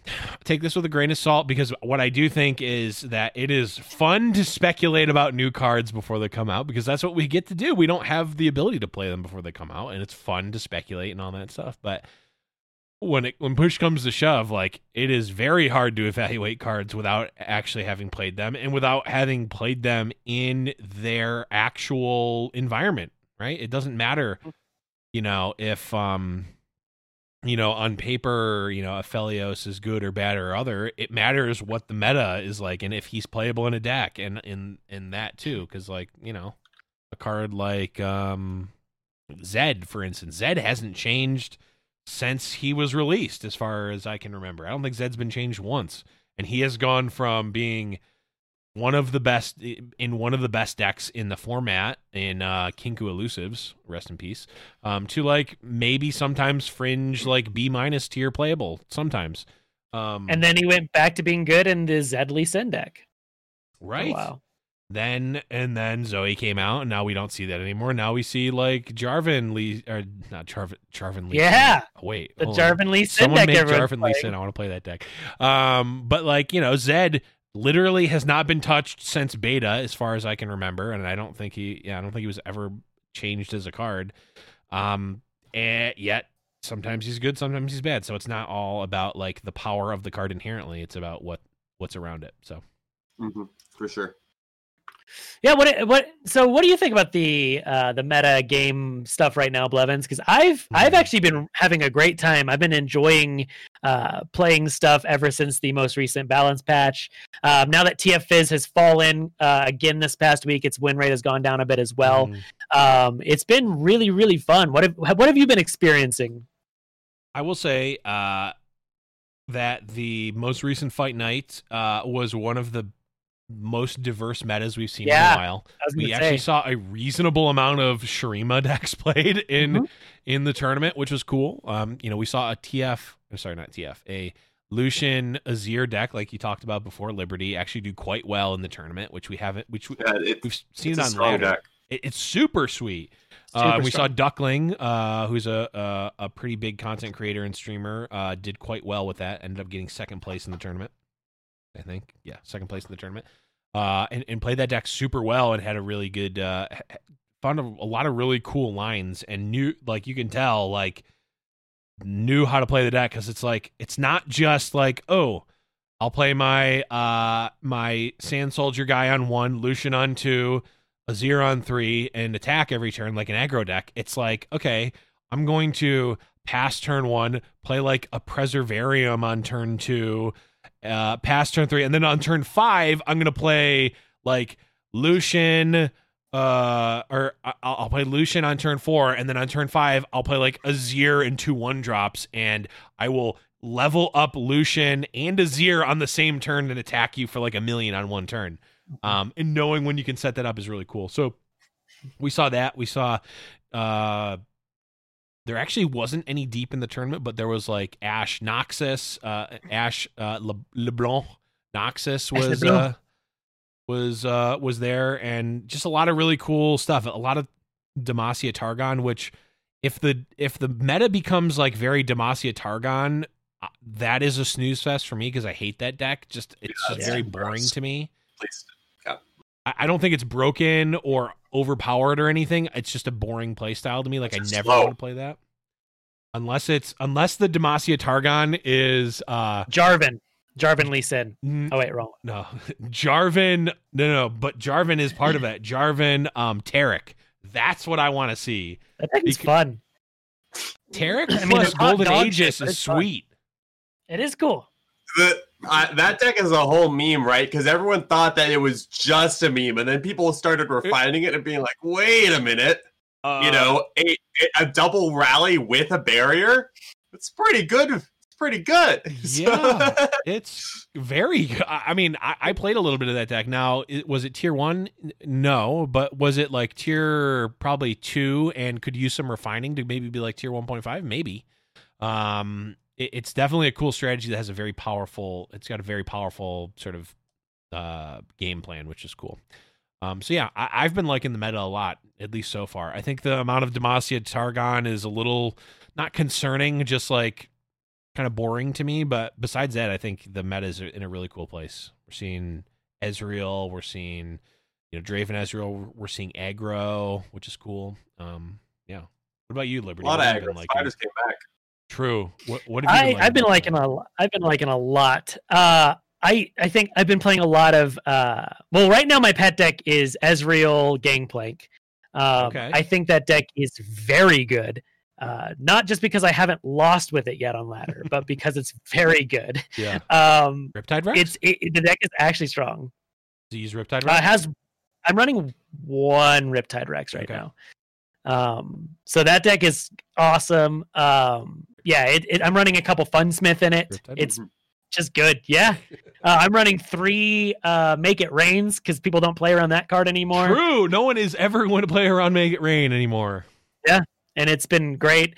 take this with a grain of salt, because what I do think is that it is fun to speculate about new cards before they come out, because that's what we get to do. We don't have the ability to play them before they come out, and it's fun to speculate and all that stuff. But when push comes to shove, like, it is very hard to evaluate cards without actually having played them and without having played them in their actual environment, right? It doesn't matter, you know, if... you know, on paper, you know, Aphelios is good or bad or other. It matters what the meta is like and if he's playable in a deck and in that too. Because, like, you know, a card like Zed, for instance. Zed hasn't changed since he was released, as far as I can remember. I don't think Zed's been changed once. And he has gone from being one of the best decks in the format in Kinku Elusives, rest in peace, to, like, maybe sometimes fringe, like, B- tier playable sometimes. And then he went back to being good in the Zed Lee Sin deck. Right. Oh, wow. Then Zoe came out, and now we don't see that anymore. Now we see, like, Jarvan Lee, or not Jarvan Lee. Yeah. Oh, wait. The Jarvan Lee Sin deck. Someone make Jarvan Lee Sin. I want to play that deck. But, like, you know, Zed literally has not been touched since beta, as far as I can remember, and I don't think he was ever changed as a card. And yet sometimes he's good, sometimes he's bad. So it's not all about, like, the power of the card inherently. It's about what's around it. So, for sure. Yeah. So what do you think about the meta game stuff right now, Blevins? Because I've actually been having a great time. I've been enjoying playing stuff ever since the most recent balance patch. Now that TF Fizz has fallen again this past week, its win rate has gone down a bit as well. It's been really, really fun. What have you been experiencing? I will say that the most recent Fight Night was one of the most diverse metas we've seen in a while. We actually saw a reasonable amount of Shurima decks played in the tournament, which was cool. You know, we saw a Lucian Azir deck, like you talked about before, Liberty, actually do quite well in the tournament, which we haven't, we've seen on Raw. It's super sweet. We saw Duckling, who's a pretty big content creator and streamer, did quite well with that. Ended up getting second place in the tournament, I think. Yeah, second place in the tournament. And played that deck super well and had a really good, found a lot of really cool lines and knew, like, you can tell, like, knew how to play the deck, because it's like, it's not just like, oh, I'll play my my Sand Soldier guy on 1, Lucian on 2, Azir on 3, and attack every turn like an aggro deck. It's like, okay, I'm going to pass turn 1, play like a Preservarium on turn 2, pass turn 3, and then on turn 5 I'm gonna play like Lucian. Or I'll play Lucian on turn 4, and then on turn 5, I'll play like Azir and 2-1 drops, and I will level up Lucian and Azir on the same turn and attack you for like $1 million on one turn. And knowing when you can set that up is really cool. So we saw that. We saw there actually wasn't any deep in the tournament, but there was like Ashe Noxus, Ashe LeBlanc. Noxus was was there, and just a lot of really cool stuff. A lot of Demacia Targon, which if the meta becomes like very Demacia Targon, that is a snooze fest for me because I hate that deck. It's very boring to me. Yeah. I don't think it's broken or overpowered or anything. It's just a boring play style to me. Like, it's I never slow. Want to play that unless the Demacia Targon is Jarvan Lee said. Oh wait, wrong. No, Jarvan. No, but Jarvan is part of that. Jarvan Tarek. That's what I want to see. That thing's fun. Tarek plus Golden Aegis is sweet. It is cool. That deck is a whole meme, right? Because everyone thought that it was just a meme, and then people started refining it and being like, wait a minute. A double rally with a barrier? It's pretty good. Yeah, it's very good. I mean, I played a little bit of that deck. Now, was it tier 1? No, but was it like tier probably 2 and could use some refining to maybe be like tier 1.5? Maybe. It's definitely a cool strategy that has a very powerful sort of game plan, which is cool. So yeah, I've been liking the meta a lot, at least so far. I think the amount of Demacia Targon is a little, not concerning, just like kind of boring to me. But besides that, I think the meta is in a really cool place. We're seeing Ezreal, we're seeing Draven Ezreal, we're seeing aggro, which is cool. Yeah. What about you, Liberty? A lot of aggro. I just came back. True. What have you been liking? I've been liking a lot. I think I've been playing a lot of. Well, right now my pet deck is Ezreal Gangplank. Okay. I think that deck is very good. Not just because I haven't lost with it yet on ladder, but because it's very good. Yeah. Riptide Rex? The deck is actually strong. Do you use Riptide Rex? I'm running one Riptide Rex right now. So that deck is awesome. I'm running a couple Funsmith in it. It's just good. Yeah. I'm running three Make It Rains because people don't play around that card anymore. True. No one is ever going to play around Make It Rain anymore. Yeah. And it's been great.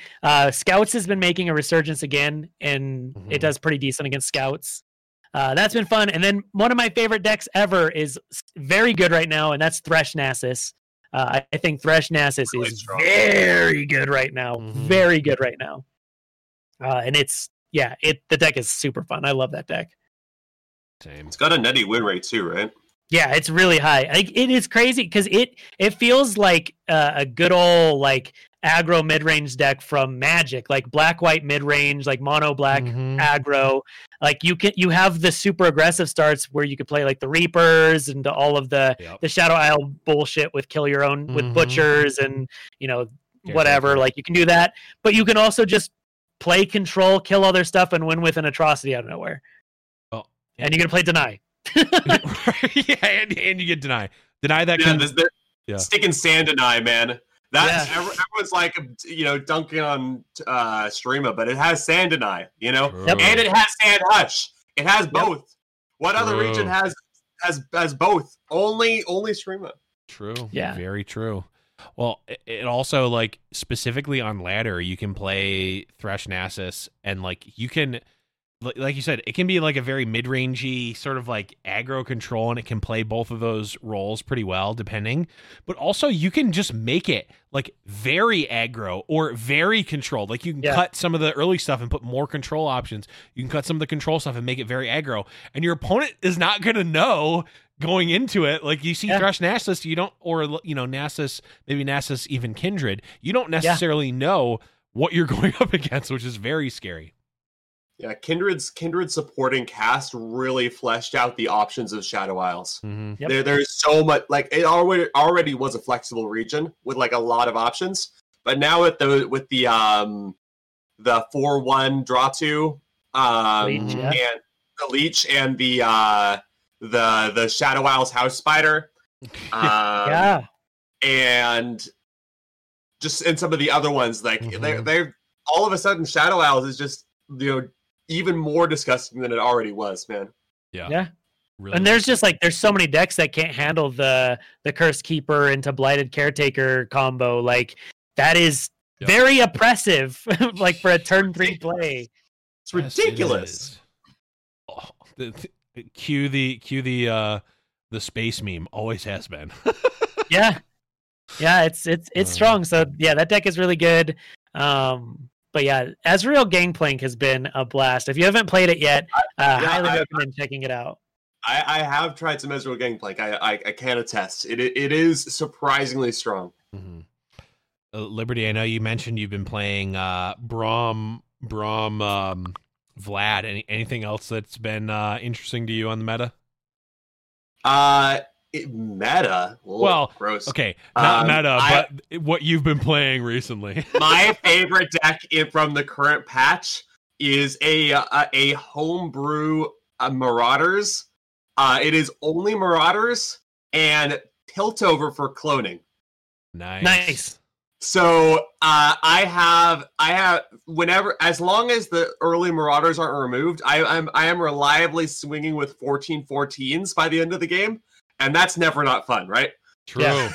Scouts has been making a resurgence again, and it does pretty decent against Scouts. That's been fun. And then one of my favorite decks ever is very good right now, and that's Thresh Nasus. I think Thresh Nasus is very good right now. Very good right now. And the deck is super fun. I love that deck. Same. It's got a nutty win rate too, right? Yeah, it's really high. It is crazy because it feels like a good old like aggro mid-range deck from Magic, like black-white mid-range, like mono-black aggro. Like you have the super aggressive starts where you could play like the Reapers and all of the Shadow Isle bullshit with kill your own with Butchers and whatever. Like you can do that, but you can also just play control, kill all their stuff, and win with an atrocity out of nowhere. Oh, yeah. And you're gonna play deny. Yeah, and you get deny that. Yeah, stick and sand deny, man. That's everyone's like dunking on Streamer, but it has Sand Deny, and it has Sand Hush. It has both. Yep. What other region has both? Only Streamer. True. Yeah. Very true. Well, it also like specifically on ladder, you can play Thresh Nasus, and like you can, like you said, it can be like a very mid-rangey sort of like aggro control, and it can play both of those roles pretty well, depending. But also, you can just make it like very aggro or very controlled. Like you can cut some of the early stuff and put more control options. You can cut some of the control stuff and make it very aggro, and your opponent is not going to know going into it. Like you see Thresh Nasus, you don't, or Nasus, maybe Nasus even Kindred. You don't necessarily know what you're going up against, which is very scary. Yeah, Kindred supporting cast really fleshed out the options of Shadow Isles. Yep. There's so much, like it already was a flexible region with like a lot of options, but now with the 4/1 draw 2 Leech, and the Leech and the Shadow Isles House Spider, and just and some of the other ones like they're all of a sudden Shadow Isles is just even more disgusting than it already was, man. Yeah. Really. And there's just like, there's so many decks that can't handle the Curse Keeper into Blighted Caretaker combo. Like that is very oppressive, like for a turn 3 play. It's ridiculous. Yes, it is. Oh, cue the the space meme. Always has been. Yeah, it's strong. So yeah, that deck is really good. But yeah, Ezreal Gangplank has been a blast. If you haven't played it yet, highly recommend checking it out. I have tried some Ezreal Gangplank. I can attest. It is surprisingly strong. Mm-hmm. Liberty, I know you mentioned you've been playing Braum, Vlad. Anything else that's been interesting to you on the meta? Meta? Whoa, well, gross. Okay, not meta, but what you've been playing recently. My favorite deck from the current patch is a homebrew Marauders. It is only Marauders and Piltover for cloning. Nice. So I have whenever, as long as the early Marauders aren't removed, I am reliably swinging with 14-14s by the end of the game. And that's never not fun, right? True. Yeah.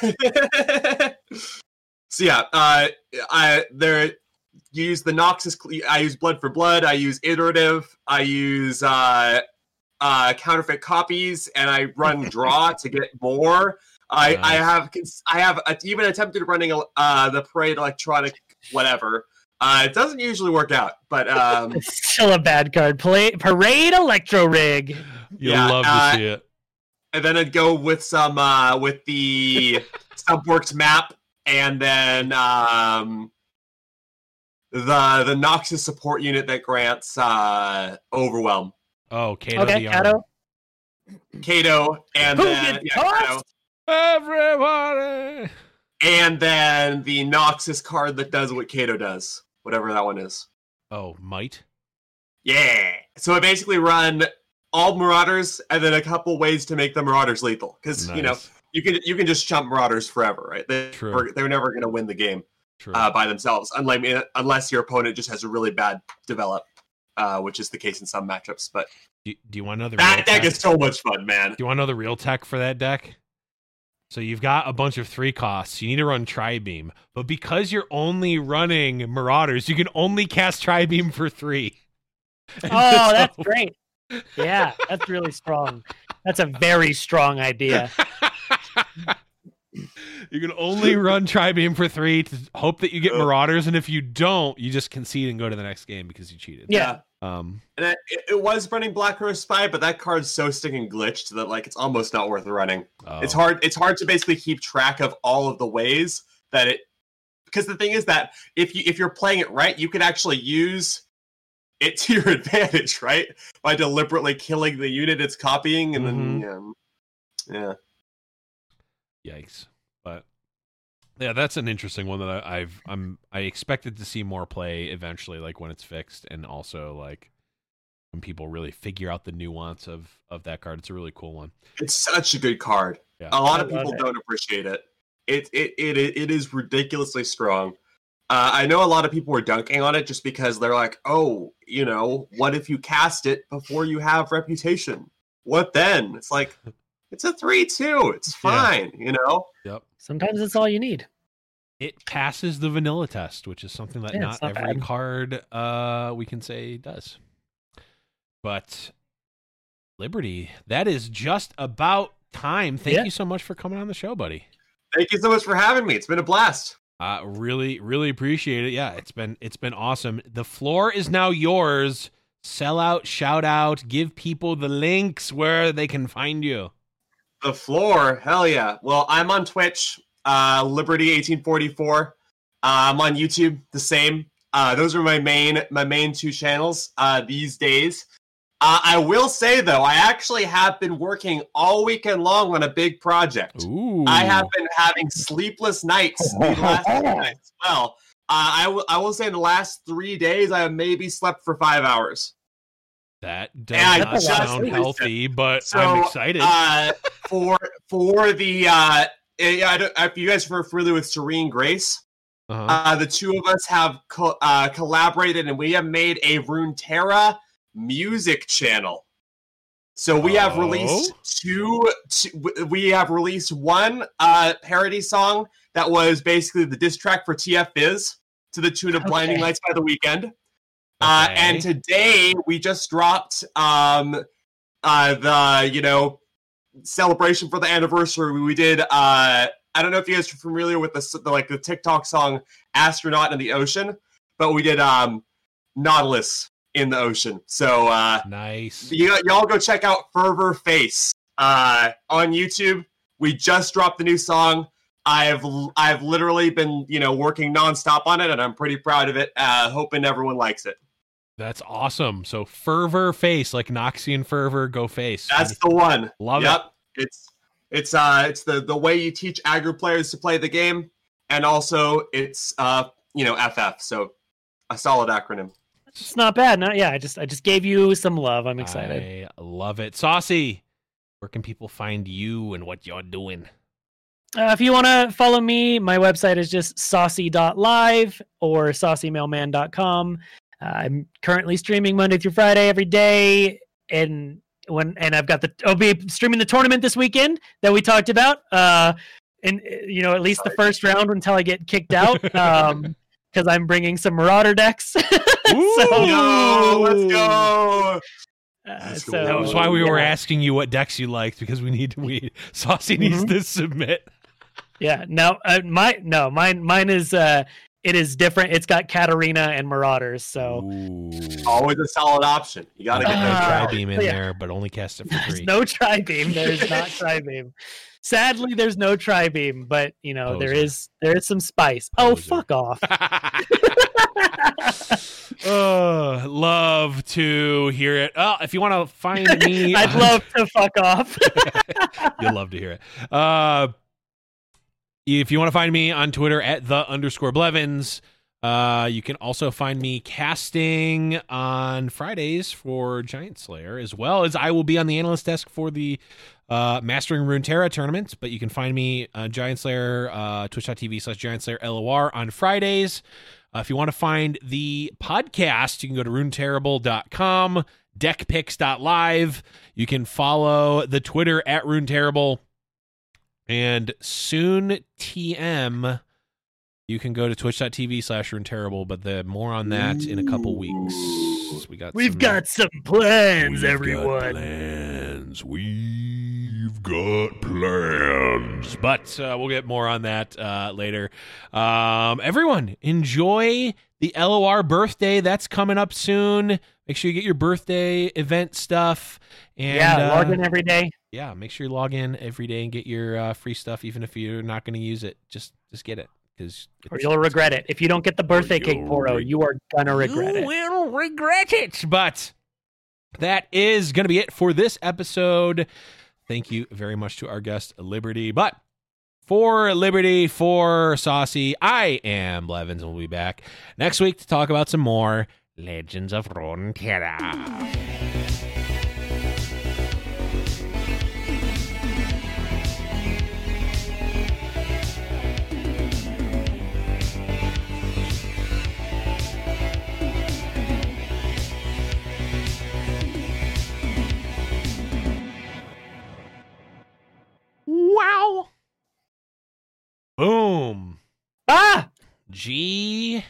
So yeah, you use the Noxus. I use Blood for Blood. I use Iterative. I use Counterfeit Copies, and I run Draw to get more. Nice. I have even attempted running the Parade Electronic whatever. It doesn't usually work out, but it's still a bad card. Parade Electro Rig. You'll love to see it. And then I'd go with some with the Subworks map, and then the Noxus support unit that grants Overwhelm. Oh, Kato, and then everybody, and then the Noxus card that does what Kato does, whatever that one is. Oh, Might. Yeah. So I basically run all Marauders, and then a couple ways to make the Marauders lethal. Because, nice. You know, you can just chump Marauders forever, right? They're never going to win the game by themselves, unless your opponent just has a really bad develop, which is the case in some matchups. But do you want another that deck is so much fun, man. Do you want to know the real tech for that deck? So you've got a bunch of 3 costs. You need to run Tri-Beam. But because you're only running Marauders, you can only cast Tri-Beam for 3. And that's great. Yeah, that's really strong. That's a very strong idea. You can only run Tri-Beam for 3 to hope that you get Marauders, and if you don't, you just concede and go to the next game because you cheated. Yeah. And it was running Black Rose Spy, but that card's so stinking glitched that it's almost not worth running. Oh. It's hard to basically keep track of all of the ways that it, because the thing is that if you're playing it right, you could actually use it to your advantage, right? By deliberately killing the unit it's copying, and then yikes! But yeah, that's an interesting one that I expected to see more play eventually, when it's fixed, and also when people really figure out the nuance of that card. It's a really cool one. It's such a good card. Yeah. A lot of people don't appreciate it. It is ridiculously strong. I know a lot of people were dunking on it just because they're like, oh, you know, what if you cast it before you have Reputation? What then? It's it's a 3-2. It's fine, you know? Yep. Sometimes it's all you need. It passes the vanilla test, which is something that not every card we can say does. But Liberty, that is just about time. Thank you so much for coming on the show, buddy. Thank you so much for having me. It's been a blast. Really, really appreciate it. Yeah, it's been awesome. The floor is now yours. Sell out, shout out, give people the links where they can find you. The floor, hell yeah. Well, I'm on Twitch, Liberty1844. I'm on YouTube, the same. Those are my main 2 channels these days. I will say, though, I actually have been working all weekend long on a big project. Ooh. I have been having sleepless nights the last night as well. I will say in the last 3 days, I have maybe slept for 5 hours. That does not sound healthy, but so, I'm excited. If you guys are familiar with Serene Grace, the 2 of us have collaborated, and we have made a Runeterra music channel. So we have released one parody song that was basically the diss track for TF Fizz to the tune of Blinding Lights by the Weeknd. And today we just dropped the celebration for the anniversary, we did, I don't know if you guys are familiar with the TikTok song Astronaut in the Ocean, but we did Nautilus in the Ocean. So nice. Y'all go check out Fervor Face on YouTube. We just dropped the new song. I've literally been, working nonstop on it, and I'm pretty proud of it, hoping everyone likes it. That's awesome. So Fervor Face, like Noxian Fervor, go face. That's the one. Love it. It's the way you teach aggro players to play the game, and also it's FF. So a solid acronym. It's not bad. I just gave you some love. I'm excited. I love it. Saucy, where can people find you and what you're doing? If you want to follow me, my website is just saucy.live or saucymailman.com. I'm currently streaming Monday through Friday every day, and I've got I'll be streaming the tournament this weekend that we talked about, at least the first round until I get kicked out, because I'm bringing some Marauder decks. Ooh, let's go. So that was why we were asking you what decks you liked, because we Saucy needs to submit. Yeah, no, mine is it is different. It's got Katarina and Marauders, so always a solid option. You gotta get no Tribeam in there, but only cast it for free. There's no Tribeam. There's not Tribeam. Sadly, there's no Tribeam, but Poser. there is some spice. Poser. Oh, fuck off. Love to hear it. Oh, if you want to find me, I'd love to fuck off. You'll love to hear it. If you want to find me on Twitter at @the_Blevins, you can also find me casting on Fridays for Giant Slayer, as well as I will be on the analyst desk for the Mastering Runeterra tournament. But you can find me on Giant Slayer, twitch.tv/GiantSlayerLOR on Fridays. If you want to find the podcast, you can go to runeterrible.com, deckpicks.live. You can follow the Twitter at runeterrible. And soon TM, you can go to twitch.tv/runeterrible, but more on that in a couple weeks. We've got plans, but we'll get more on that later. Everyone, enjoy the LOR birthday. That's coming up soon. Make sure you get your birthday event stuff. And, log in every day. Yeah, make sure you log in every day and get your free stuff, even if you're not going to use it. Just get it. Or you'll regret it. If you don't get the birthday cake, Poro, you are going to regret it. You will regret it. But that is going to be it for this episode. Thank you very much to our guest, Liberty. But for Liberty, for Saucy, I am Blevins, and we'll be back next week to talk about some more Legends of Runeterra. Wow. Boom. Ah! G.